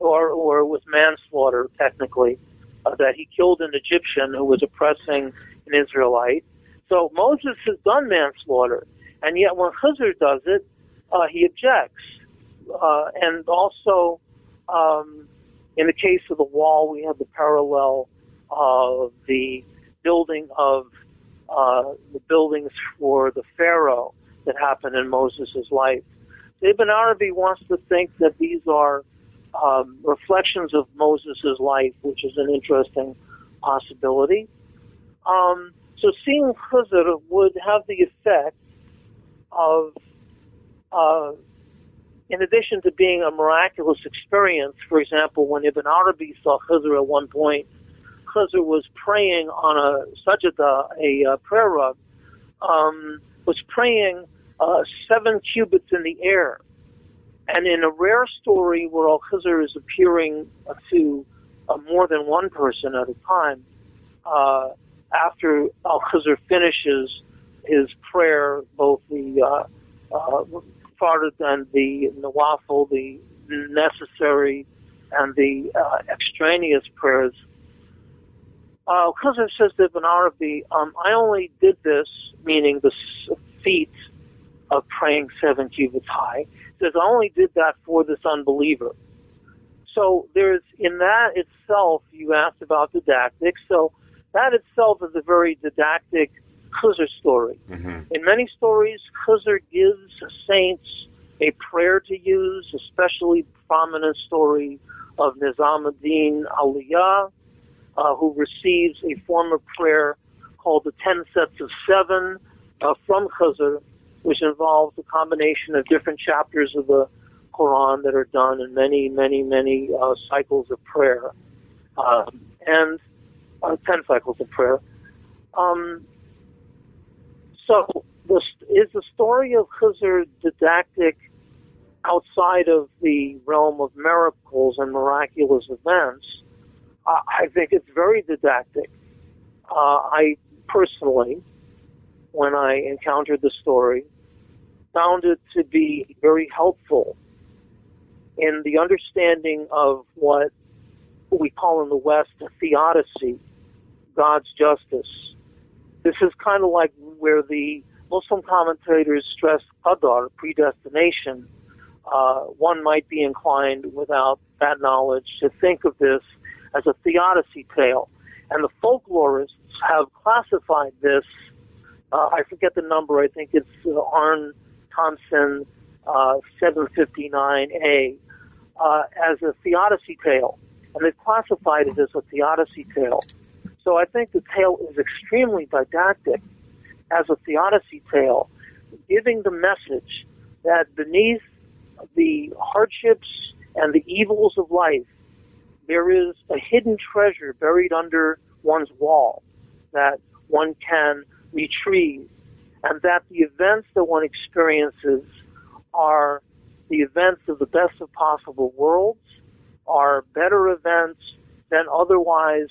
or, or with manslaughter, technically, uh, that he killed an Egyptian who was oppressing an Israelite. So Moses has done manslaughter, and yet when Khidr does it, uh, he objects. Uh, and also, um, in the case of the wall, we have the parallel of the building of uh, the buildings for the Pharaoh that happened in Moses' life. Ibn Arabi wants to think that these are um, reflections of Moses' life, which is an interesting possibility. Um, so seeing Khidr would have the effect of, uh, in addition to being a miraculous experience, for example, when Ibn Arabi saw Khidr at one point, Khidr was praying on a sajda, a, a prayer rug, um, was praying uh, seven cubits in the air. And in a rare story where Al-Khidr is appearing to uh, more than one person at a time, uh, after Al-Khidr finishes his prayer, both the uh, uh, fard and the nawafil, the necessary and the uh, extraneous prayers, uh, Al-Khidr says to Ibn Arabi, um, I only did this, meaning the feat of praying seven cubits high, says I only did that for this unbeliever. So there's, in that itself, you asked about didactics, so that itself is a very didactic Khidr story. Mm-hmm. In many stories, Khidr gives saints a prayer to use, especially prominent story of Nizam ad-Din Aliyah, uh, who receives a form of prayer called the Ten Sets of Seven uh, from Khidr, which involves a combination of different chapters of the Qur'an that are done in many, many, many uh, cycles of prayer. Um, and Uh, ten cycles of prayer. Um, so, this is the story of Khidr didactic outside of the realm of miracles and miraculous events, Uh, I think it's very didactic. Uh, I personally, when I encountered the story, found it to be very helpful in the understanding of what we call in the West a theodicy, God's justice. This is kind of like where the Muslim commentators stress Qadr, predestination. Uh, one might be inclined, without that knowledge, to think of this as a theodicy tale. And the folklorists have classified this, uh, I forget the number, I think it's uh, Arne Thompson uh, seven fifty-nine A, uh, as a theodicy tale. And they've classified it as a theodicy tale. So I think the tale is extremely didactic as a theodicy tale, giving the message that beneath the hardships and the evils of life, there is a hidden treasure buried under one's wall that one can retrieve, and that the events that one experiences are the events of the best of possible worlds, are better events than otherwise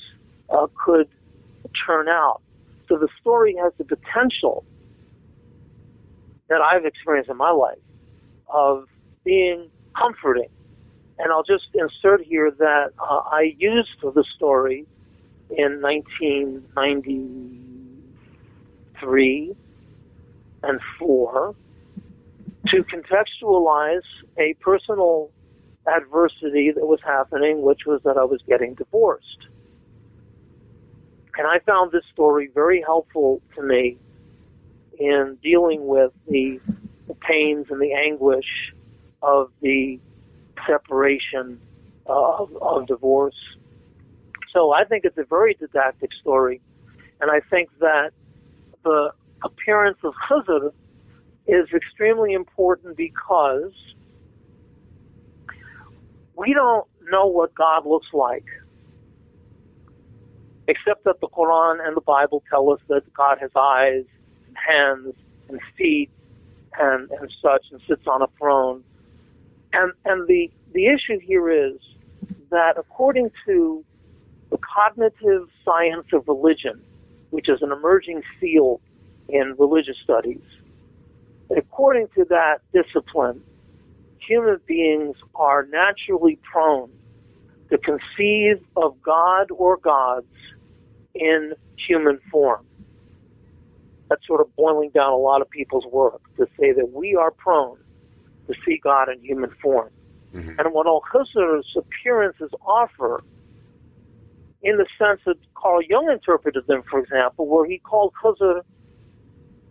uh, could turn out. So the story has the potential that I've experienced in my life of being comforting. And I'll just insert here that uh, I used the story in nineteen ninety-three and four to contextualize a personal adversity that was happening, which was that I was getting divorced. And I found this story very helpful to me in dealing with the, the pains and the anguish of the separation uh, of, of divorce. So I think it's a very didactic story. And I think that the appearance of Khidr is extremely important because we don't know what God looks like, except that the Quran and the Bible tell us that God has eyes and hands and feet and, and such, and sits on a throne. And and the, the issue here is that according to the cognitive science of religion, which is an emerging field in religious studies, according to that discipline, human beings are naturally prone to conceive of God or gods in human form. That's sort of boiling down a lot of people's work to say that we are prone to see God in human form. Mm-hmm. And what Al-Khidr's appearances offer, in the sense that Carl Jung interpreted them, for example, where he called Khidr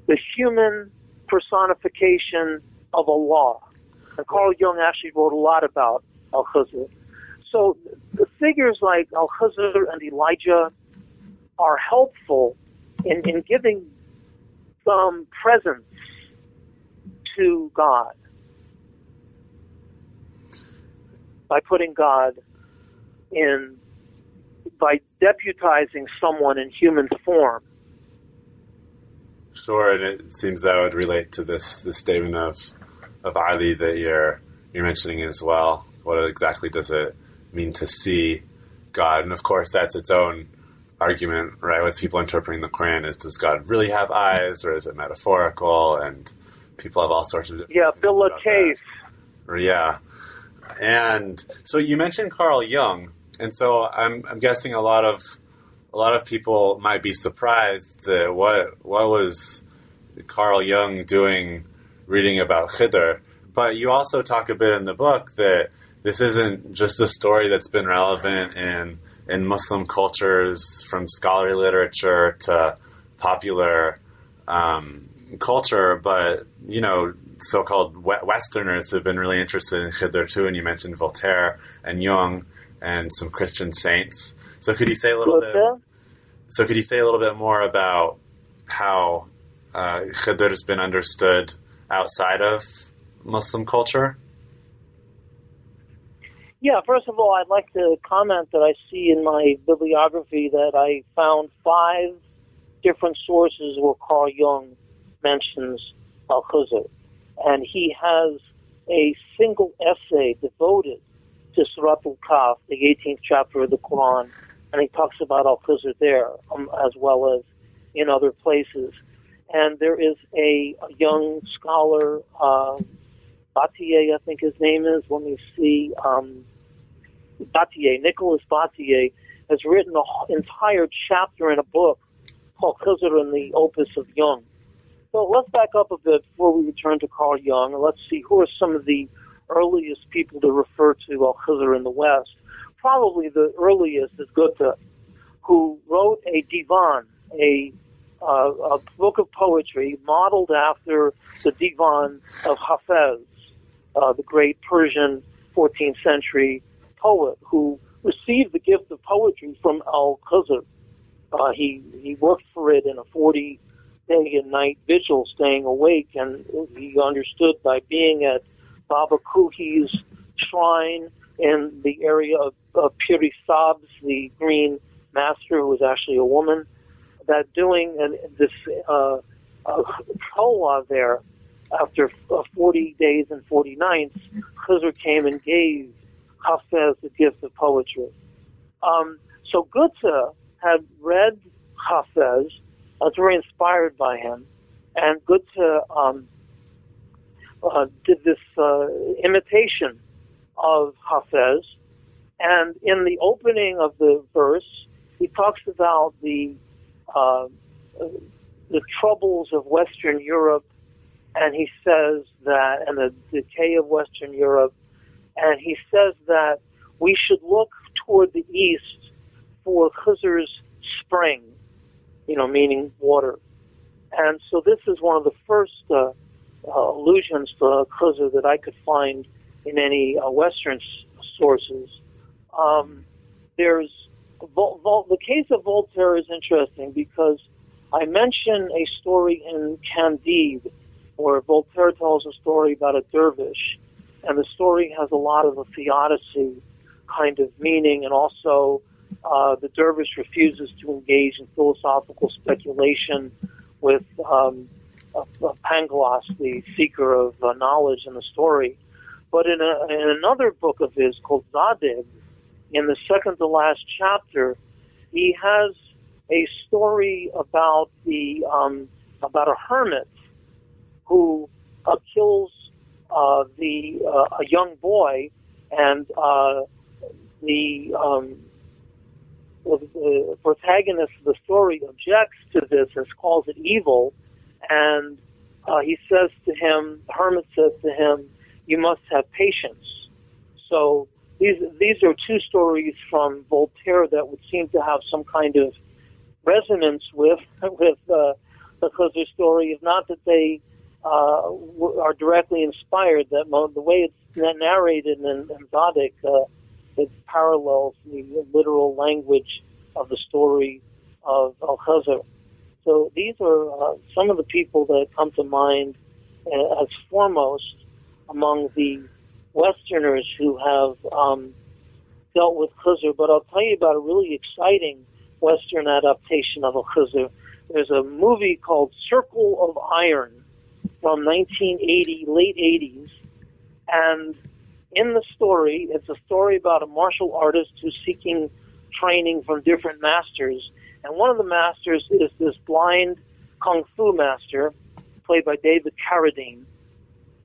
the human personification of Allah. And Carl Jung actually wrote a lot about Al-Khidr. So the figures like Al-Khidr and Elijah are helpful in, in giving some presence to God by putting God in, by deputizing someone in human form. Sure, and it seems that would relate to this, this statement of of Ali that you're you're mentioning as well. What exactly does it mean to see God? And of course, that's its own argument, right? With people interpreting the Quran, is does God really have eyes, or is it metaphorical? And people have all sorts of different yeah, Bill a case. Yeah, and so you mentioned Carl Jung, and so I'm I'm guessing a lot of a lot of people might be surprised that what what was Carl Jung doing reading about Khidr. But you also talk a bit in the book that this isn't just a story that's been relevant in in Muslim cultures, from scholarly literature to popular um, culture, but, you know, so-called Westerners have been really interested in Khidr too, and you mentioned Voltaire and Jung and some Christian saints. So could you say a little Voltaire? bit? So could you say a little bit more about how uh, Khidr has been understood outside of Muslim culture? Yeah, first of all, I'd like to comment that I see in my bibliography that I found five different sources where Carl Jung mentions Al-Khidr. And he has a single essay devoted to Surat al-Kahf, the eighteenth chapter of the Quran, and he talks about Al-Khidr there, um, as well as in other places. And there is a, a young scholar, uh, Battier, I think his name is, let me see, um, Battier, Nicholas Battier, has written an entire chapter in a book called Khidr and the Opus of Jung. So let's back up a bit before we return to Carl Jung, and let's see who are some of the earliest people to refer to Al-Khidr in the West. Probably the earliest is Goethe, who wrote a divan, a, uh, a book of poetry modeled after the divan of Hafez, uh, the great Persian fourteenth century poet who received the gift of poetry from Al-Khidr. Uh, he, he worked for it in a forty day and night vigil, staying awake, and he understood by being at Baba Kuhi's shrine in the area of, of Piri Sabz, the green master, who was actually a woman, that doing an, this uh, uh, khulwa there, after uh, forty days and forty nights, Khidr came and gave Hafez the gift of poetry. Um, so Goethe had read Hafez, was very inspired by him, and Goethe um, uh, did this uh, imitation of Hafez, and in the opening of the verse, he talks about the uh, the troubles of Western Europe, and he says that, and the decay of Western Europe, and he says that we should look toward the east for Khidr's spring, you know, meaning water. And so this is one of the first uh, uh, allusions to Khidr that I could find in any uh, Western s- sources. Um, there's Vol- Vol- the case of Voltaire is interesting because I mention a story in Candide where Voltaire tells a story about a dervish, and the story has a lot of a theodicy kind of meaning, and also uh, the dervish refuses to engage in philosophical speculation with um, uh, Pangloss, the seeker of uh, knowledge in the story. But in, a, in another book of his called Zadid, in the second to last chapter, he has a story about the um, about a hermit who uh, kills uh, the uh, a young boy, and uh, the, um, the protagonist of the story objects to this and calls it evil, and uh, he says to him, the hermit says to him, "You must have patience." So these these are two stories from Voltaire that would seem to have some kind of resonance with with uh, the Khidr story, if not that they uh, are directly inspired. That the way it's narrated in, in Zadok, uh, it parallels the literal language of the story of Al-Khidr. So these are uh, some of the people that come to mind as foremost among the Westerners who have um, dealt with Khidr. But I'll tell you about a really exciting Western adaptation of Al-Khidr. There's a movie called Circle of Iron from nineteen eighty, late eighties. And in the story, it's a story about a martial artist who's seeking training from different masters. And one of the masters is this blind kung fu master, played by David Carradine.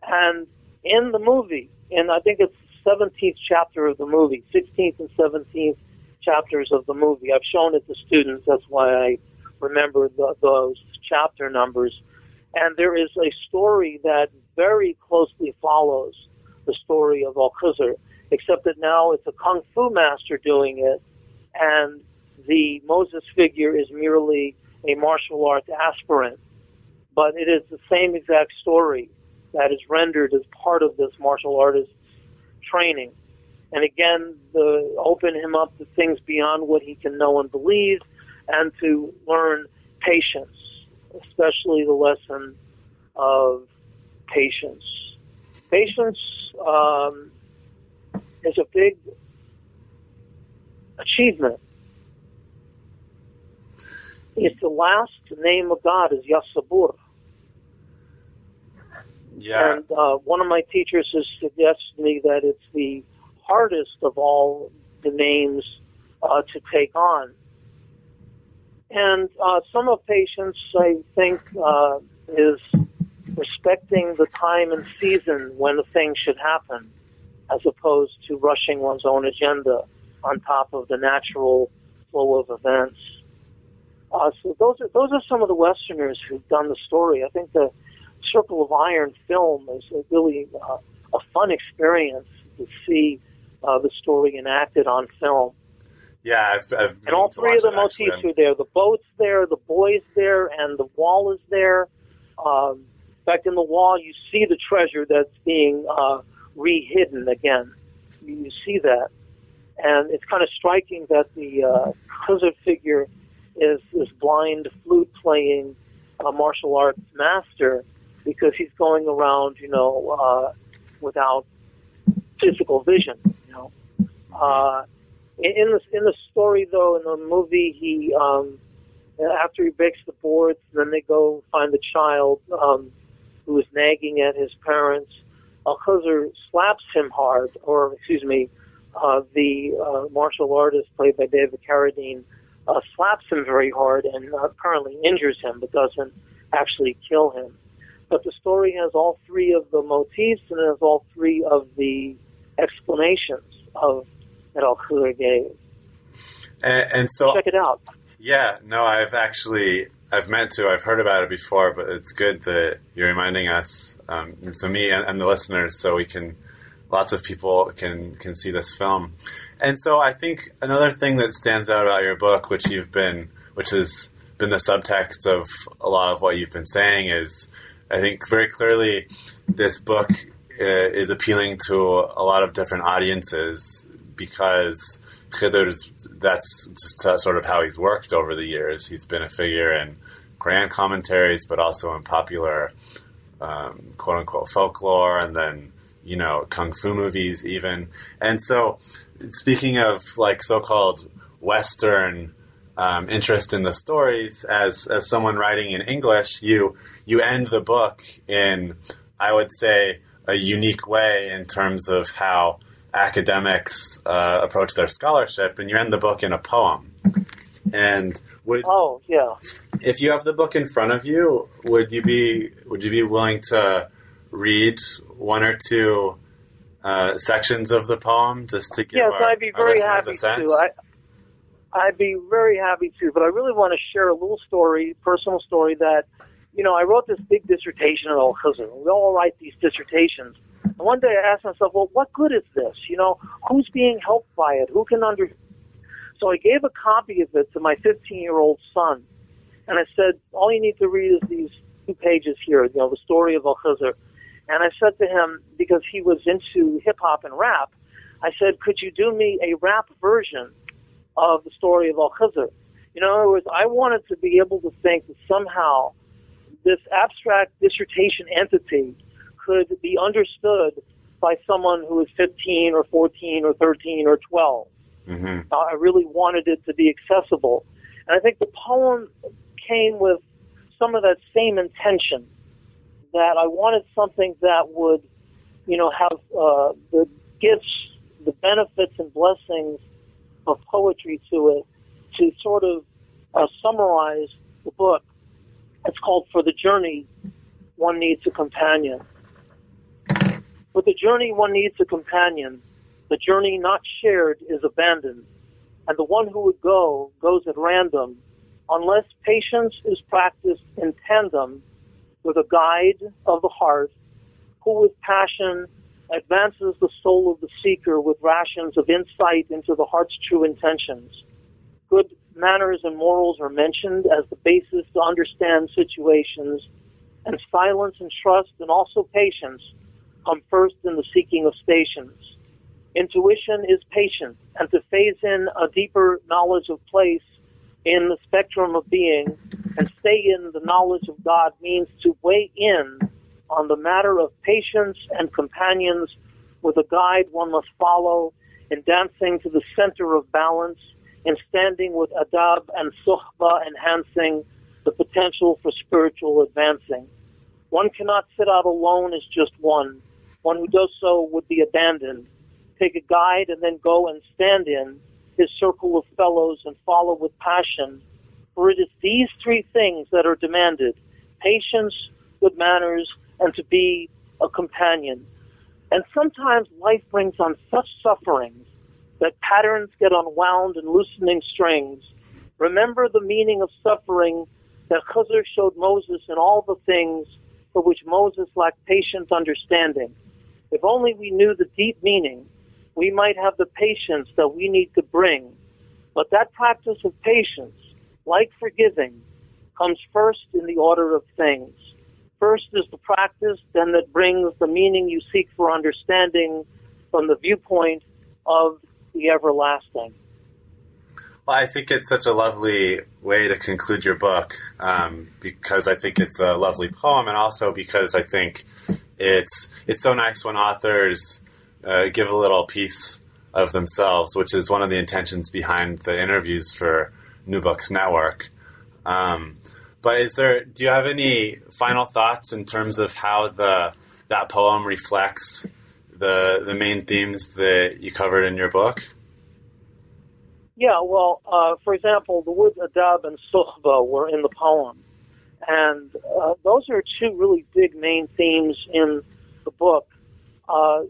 And in the movie, and I think it's the seventeenth chapter of the movie, sixteenth and seventeenth chapters of the movie. I've shown it to students, that's why I remember the, those chapter numbers. And there is a story that very closely follows the story of Al-Khidr, except that now it's a kung fu master doing it, and the Moses figure is merely a martial arts aspirant. But it is the same exact story that is rendered as part of this martial artist's training. And again, the, open him up to things beyond what he can know and believe, and to learn patience, especially the lesson of patience. Patience um, is a big achievement. It's the last name of God, is Yasabur. Yeah. And uh, one of my teachers has suggested to me that it's the hardest of all the names uh, to take on. And uh, some of patience, I think, uh, is respecting the time and season when a thing should happen, as opposed to rushing one's own agenda on top of the natural flow of events. Uh, so those are those are some of the Westerners who've done the story. I think the Circle of Iron film is a really uh, a fun experience to see uh, the story enacted on film. Yeah, I've, I've and all three of the motifs are there. The boat's there, the boy's there, and the wall is there. Um, in fact, in the wall, you see the treasure that's being uh, re-hidden again. You, you see that, and it's kind of striking that the uh, Khizr figure is this blind flute-playing uh, martial arts master, because he's going around, you know, uh, without physical vision. You know, uh, in the in the story though, in the movie, he um, after he breaks the boards, then they go find the child um, who is nagging at his parents. Al-Khidr slaps him hard, or excuse me, uh, the uh, martial artist played by David Carradine uh, slaps him very hard and apparently injures him, but doesn't actually kill him. But the story has all three of the motifs, and it has all three of the explanations of that Al-Khidr gave. And, and so check it out. Yeah, no, I've actually I've meant to. I've heard about it before, but it's good that you're reminding us. Um, so me and, and the listeners, so we can lots of people can can see this film. And so I think another thing that stands out about your book, which you've been, which has been the subtext of a lot of what you've been saying, is, I think very clearly this book uh, is appealing to a lot of different audiences, because Khidr's, that's just uh, sort of how he's worked over the years. He's been a figure in Quran commentaries, but also in popular um, quote-unquote folklore, and then, you know, kung fu movies even. And so speaking of like so-called Western Um, interest in the stories, as as someone writing in English, you you end the book in, I would say, a unique way in terms of how academics uh, approach their scholarship, and you end the book in a poem. And would oh yeah, if you have the book in front of you, would you be would you be willing to read one or two uh, sections of the poem just to give yes, our, I'd be very our listeners happy a sense? To. I- I'd be very happy to, but I really want to share a little story, personal story that, you know, I wrote this big dissertation on Al-Khidr. We all write these dissertations. And one day I asked myself, well, what good is this? You know, who's being helped by it? Who can understand? So I gave a copy of it to my fifteen-year-old son, and I said, all you need to read is these two pages here, you know, the story of Al-Khidr. And I said to him, because he was into hip-hop and rap, I said, could you do me a rap version of the story of Al-Khidr? You know, in other words, I wanted to be able to think that somehow this abstract dissertation entity could be understood by someone who is fifteen or fourteen or thirteen or twelve. Mm-hmm. Uh, I really wanted it to be accessible. And I think the poem came with some of that same intention, that I wanted something that would, you know, have uh, the gifts, the benefits and blessings of poetry to it, to sort of uh, summarize the book. It's called For the Journey, One Needs a Companion. For the journey one needs a companion. The journey not shared is abandoned, and the one who would go goes at random, unless patience is practiced in tandem with a guide of the heart, who with passion advances the soul of the seeker with rations of insight into the heart's true intentions. Good manners and morals are mentioned as the basis to understand situations, and silence and trust and also patience come first in the seeking of stations. Intuition is patient, and to phase in a deeper knowledge of place in the spectrum of being and stay in the knowledge of God means to weigh in on the matter of patience and companions with a guide one must follow in dancing to the center of balance, in standing with adab and suhba enhancing the potential for spiritual advancing. One cannot sit out alone as just one. One who does so would be abandoned. Take a guide and then go and stand in his circle of fellows, and follow with passion. For it is these three things that are demanded: patience, good manners, and to be a companion. And sometimes life brings on such sufferings that patterns get unwound in loosening strings. Remember the meaning of suffering that Khidr showed Moses in all the things for which Moses lacked patient understanding. If only we knew the deep meaning, we might have the patience that we need to bring. But that practice of patience, like forgiving, comes first in the order of things. First is the practice, then that brings the meaning you seek for understanding from the viewpoint of the everlasting. Well, I think it's such a lovely way to conclude your book, um, because I think it's a lovely poem, and also because I think it's it's so nice when authors uh, give a little piece of themselves, which is one of the intentions behind the interviews for New Books Network. Um, but is there? Do you have any final thoughts in terms of how the that poem reflects the the main themes that you covered in your book? Yeah, well, uh, for example, the word adab and suhba were in the poem. And uh, those are two really big main themes in the book. Uh,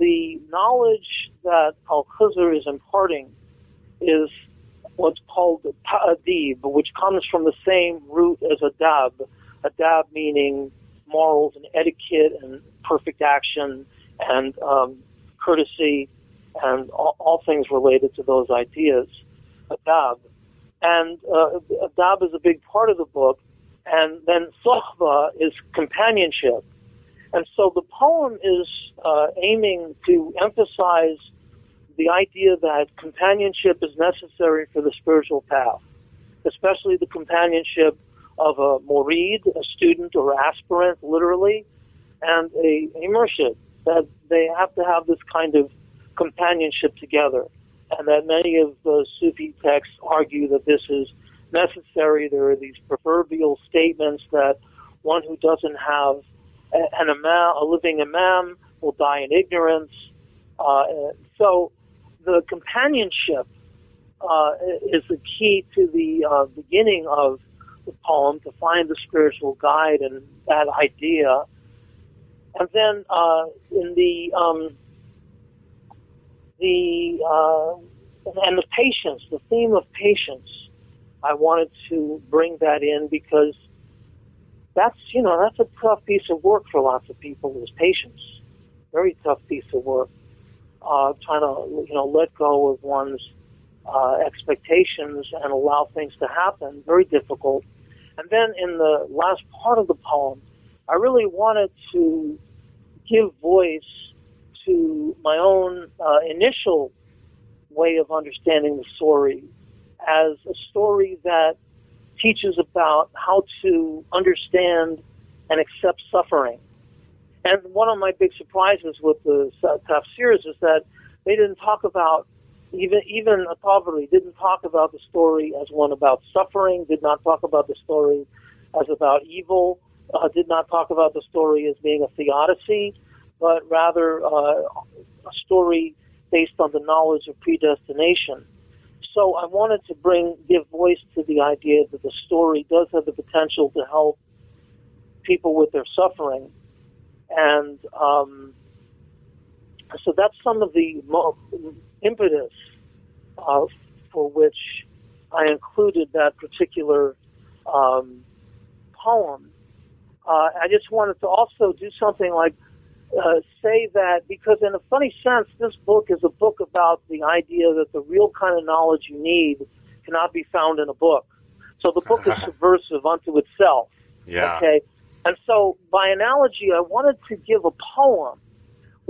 the knowledge that Al-Khidr is imparting is what's called ta'adib, which comes from the same root as adab. Adab meaning morals and etiquette and perfect action and um, courtesy, and all, all things related to those ideas, adab. And uh, adab is a big part of the book. And then sohba is companionship. And so the poem is uh, aiming to emphasize the idea that companionship is necessary for the spiritual path, especially the companionship of a murid, a student or aspirant, literally, and a, a murshid, that they have to have this kind of companionship together, and that many of the Sufi texts argue that this is necessary. There are these proverbial statements that one who doesn't have an imam, a living imam, will die in ignorance. Uh, so the companionship uh, is the key to the uh, beginning of the poem, to find the spiritual guide and that idea. And then uh, in the um, The uh, and the patience, the theme of patience, I wanted to bring that in because that's, you know, that's a tough piece of work for lots of people, is patience. Very tough piece of work. Uh, trying to, you know, let go of one's uh, expectations and allow things to happen. Very difficult. And then in the last part of the poem, I really wanted to give voice to my own uh, initial way of understanding the story as a story that teaches about how to understand and accept suffering. And one of my big surprises with the tafsirs is that they didn't talk about, even even Tabari didn't talk about the story as one about suffering, did not talk about the story as about evil, uh, did not talk about the story as being a theodicy, but rather uh, a story based on the knowledge of predestination. So I wanted to bring, give voice to the idea that the story does have the potential to help people with their suffering. And um, so that's some of the mo- impetus uh, for which I included that particular um, poem. Uh, I just wanted to also do something like, Uh, say that, because in a funny sense, this book is a book about the idea that the real kind of knowledge you need cannot be found in a book. So the book is subversive unto itself. Yeah. Okay. And so by analogy, I wanted to give a poem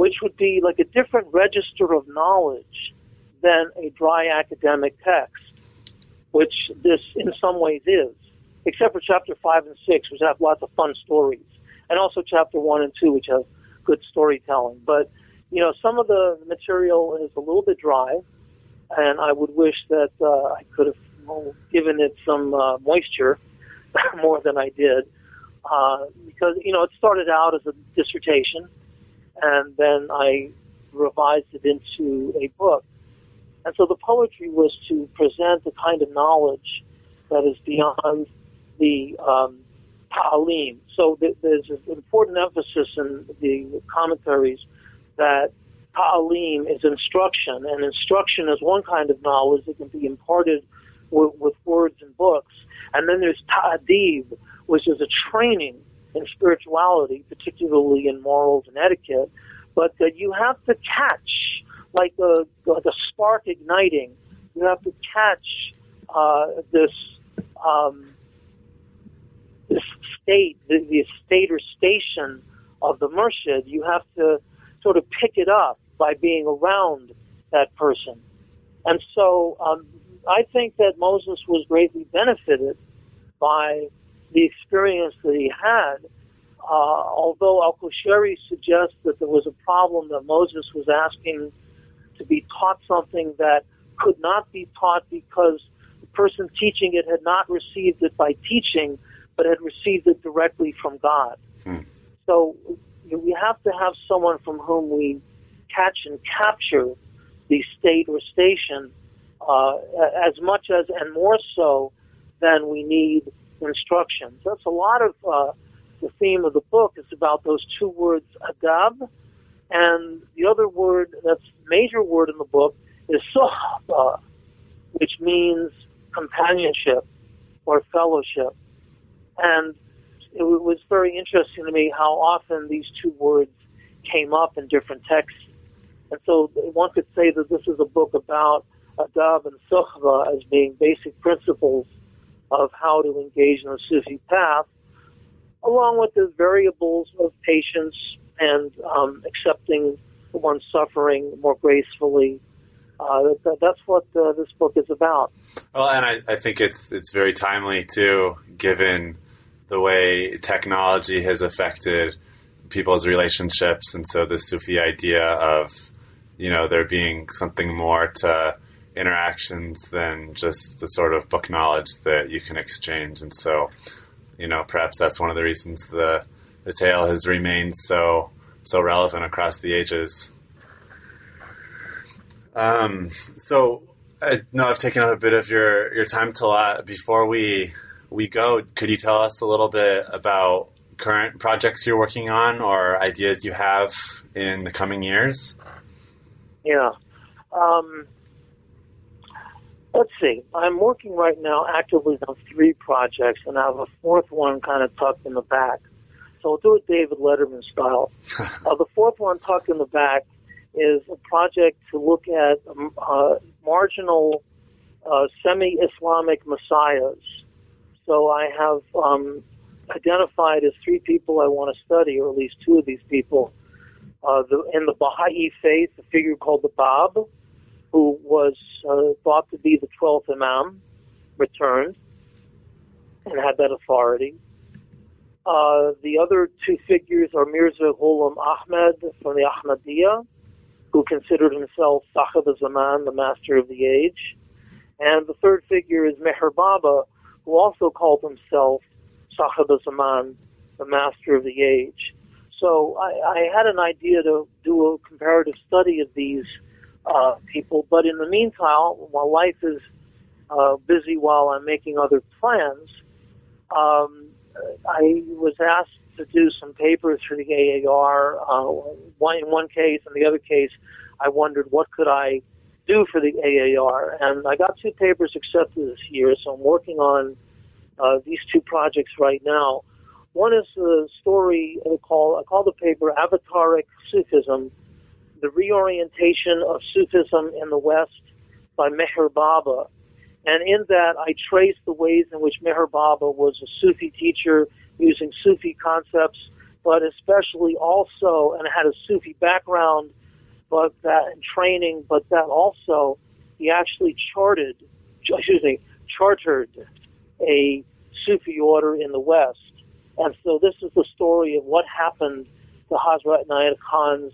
which would be like a different register of knowledge than a dry academic text, which this in some ways is, except for chapter five and six, which have lots of fun stories, and also chapter one and two, which have good storytelling. But, you know, some of the material is a little bit dry, and I would wish that uh, I could have given it some uh, moisture more than I did, uh, because, you know, it started out as a dissertation, and then I revised it into a book. And so the poetry was to present the kind of knowledge that is beyond the um, ta'aleem. So th- there's an important emphasis in the commentaries that ta'aleem is instruction, and instruction is one kind of knowledge that can be imparted w- with words and books. And then there's ta'adib, which is a training in spirituality, particularly in morals and etiquette, but that you have to catch, like a like a spark igniting, you have to catch uh, this um, this state, the, the state or station of the murshid. You have to sort of pick it up by being around that person. And so um, I think that Moses was greatly benefited by the experience that he had, uh, although Al-Qashari suggests that there was a problem that Moses was asking to be taught something that could not be taught because the person teaching it had not received it by teaching, but had received it directly from God. Hmm. So we have to have someone from whom we catch and capture the state or station uh, as much as and more so than we need instructions. That's a lot of uh, the theme of the book is about those two words, adab, and the other word that's major word in the book is suhba, which means companionship or fellowship. And it was very interesting to me how often these two words came up in different texts. And so one could say that this is a book about adab and suhba as being basic principles of how to engage in the Sufi path, along with the variables of patience and um, accepting one's suffering more gracefully. Uh, that, that's what uh, this book is about. Well, and I, I think it's it's very timely too, given the way technology has affected people's relationships, and so the Sufi idea of, you know, there being something more to interactions than just the sort of book knowledge that you can exchange. And so, you know, perhaps that's one of the reasons the the tale has remained so so relevant across the ages. Um, so I know I've taken up a bit of your, your time, Talat. Before we we go, could you tell us a little bit about current projects you're working on or ideas you have in the coming years? Yeah. Um Let's see. I'm working right now actively on three projects, and I have a fourth one kind of tucked in the back. So I'll do it David Letterman style. uh, the fourth one tucked in the back is a project to look at uh, marginal uh, semi-Islamic messiahs. So I have um, identified as three people I want to study, or at least two of these people. Uh, the, in the Baha'i faith, a figure called the Bab, who was uh, thought to be the twelfth Imam, returned and had that authority. Uh, the other two figures are Mirza Ghulam Ahmed from the Ahmadiyya, who considered himself Sahib al-Zaman, the master of the age. And the third figure is Meher Baba, who also called himself Sahib al-Zaman, the master of the age. So I, I had an idea to do a comparative study of these Uh, people, but in the meantime, while life is uh, busy while I'm making other plans, um, I was asked to do some papers for the A A R. Uh, one, in one case, in the other case, I wondered what could I do for the A A R, and I got two papers accepted this year, so I'm working on uh, these two projects right now. One is a story I call, I call the paper Avataric Sufism, The Reorientation of Sufism in the West by Meher Baba. And in that, I trace the ways in which Meher Baba was a Sufi teacher using Sufi concepts, but especially also, and had a Sufi background but that and training, but that also he actually charted, excuse me, chartered a Sufi order in the West. And so this is the story of what happened to Hazrat Nanak Khan's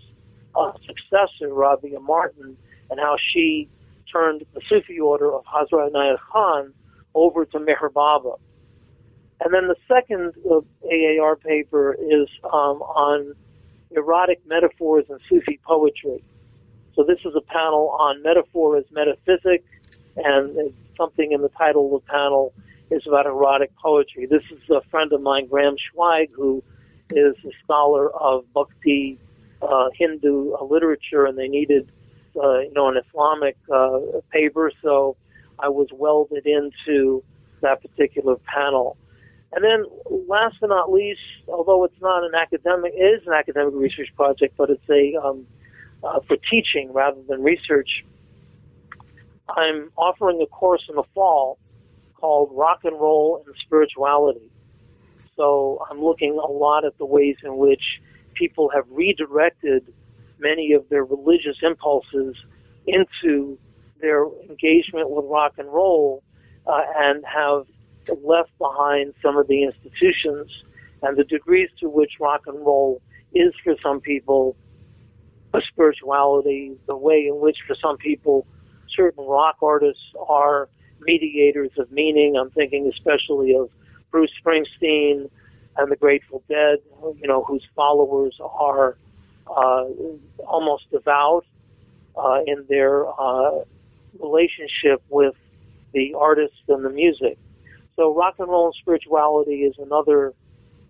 Uh, successor, Rabia Martin, and how she turned the Sufi order of Hazrat Nanak Khan over to Meher Baba. And then the second uh, A A R paper is um, on erotic metaphors in Sufi poetry. So this is a panel on metaphor as metaphysics, and something in the title of the panel is about erotic poetry. This is a friend of mine, Graham Schweig, who is a scholar of Bhakti uh, Hindu uh, literature, and they needed uh, you know, an Islamic uh, paper, so I was welded into that particular panel. And then last but not least, although it's not an academic, it is an academic research project, but it's a um, uh, for teaching rather than research, I'm offering a course in the fall called Rock and Roll and Spirituality. So I'm looking a lot at the ways in which people have redirected many of their religious impulses into their engagement with rock and roll uh, and have left behind some of the institutions and the degrees to which rock and roll is for some people a spirituality, the way in which for some people certain rock artists are mediators of meaning. I'm thinking especially of Bruce Springsteen and the Grateful Dead, you know, whose followers are uh, almost devout uh, in their uh, relationship with the artists and the music. So rock and roll and spirituality is another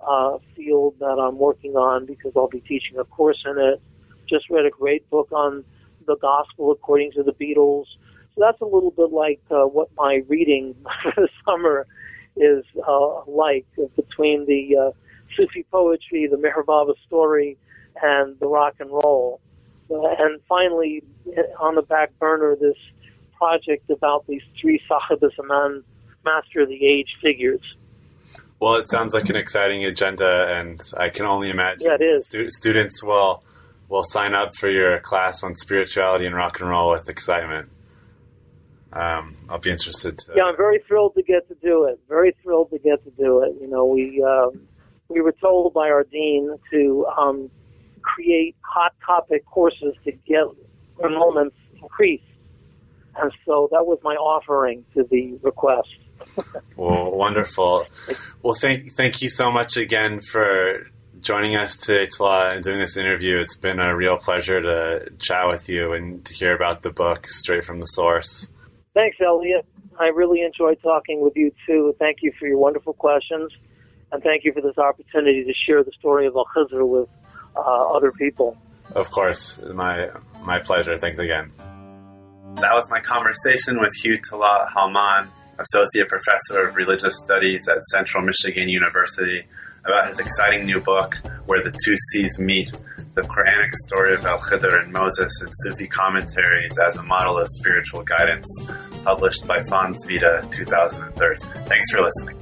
uh, field that I'm working on because I'll be teaching a course in it. Just read a great book on the gospel according to the Beatles. So that's a little bit like uh, what my reading for the summer is uh, like between the uh, Sufi poetry, the Meher Baba story, and the rock and roll. Uh, and finally, on the back burner, this project about these three Sahib Zaman master of the age figures. Well, it sounds like an exciting agenda, and I can only imagine yeah, it is. Stu- students will will sign up for your class on spirituality and rock and roll with excitement. Um, I'll be interested. To... Yeah, I'm very thrilled to get to do it. Very thrilled to get to do it. You know, we um, we were told by our dean to um, create hot topic courses to get enrollments increased, and so that was my offering to the request. Well, wonderful. Well, thank thank you so much again for joining us today, Talat, and doing this interview. It's been a real pleasure to chat with you and to hear about the book straight from the source. Thanks, Elliot. I really enjoyed talking with you, too. Thank you for your wonderful questions, and thank you for this opportunity to share the story of Al-Khidr with uh, other people. Of course. My, my pleasure. Thanks again. That was my conversation with Hugh Talat Halman, Associate Professor of Religious Studies at Central Michigan University, about his exciting new book, Where the Two Seas Meet, the Quranic story of Al-Khidr and Moses in Sufi commentaries as a model of spiritual guidance, published by Fons Vita, two thousand thirteen. Thanks for listening.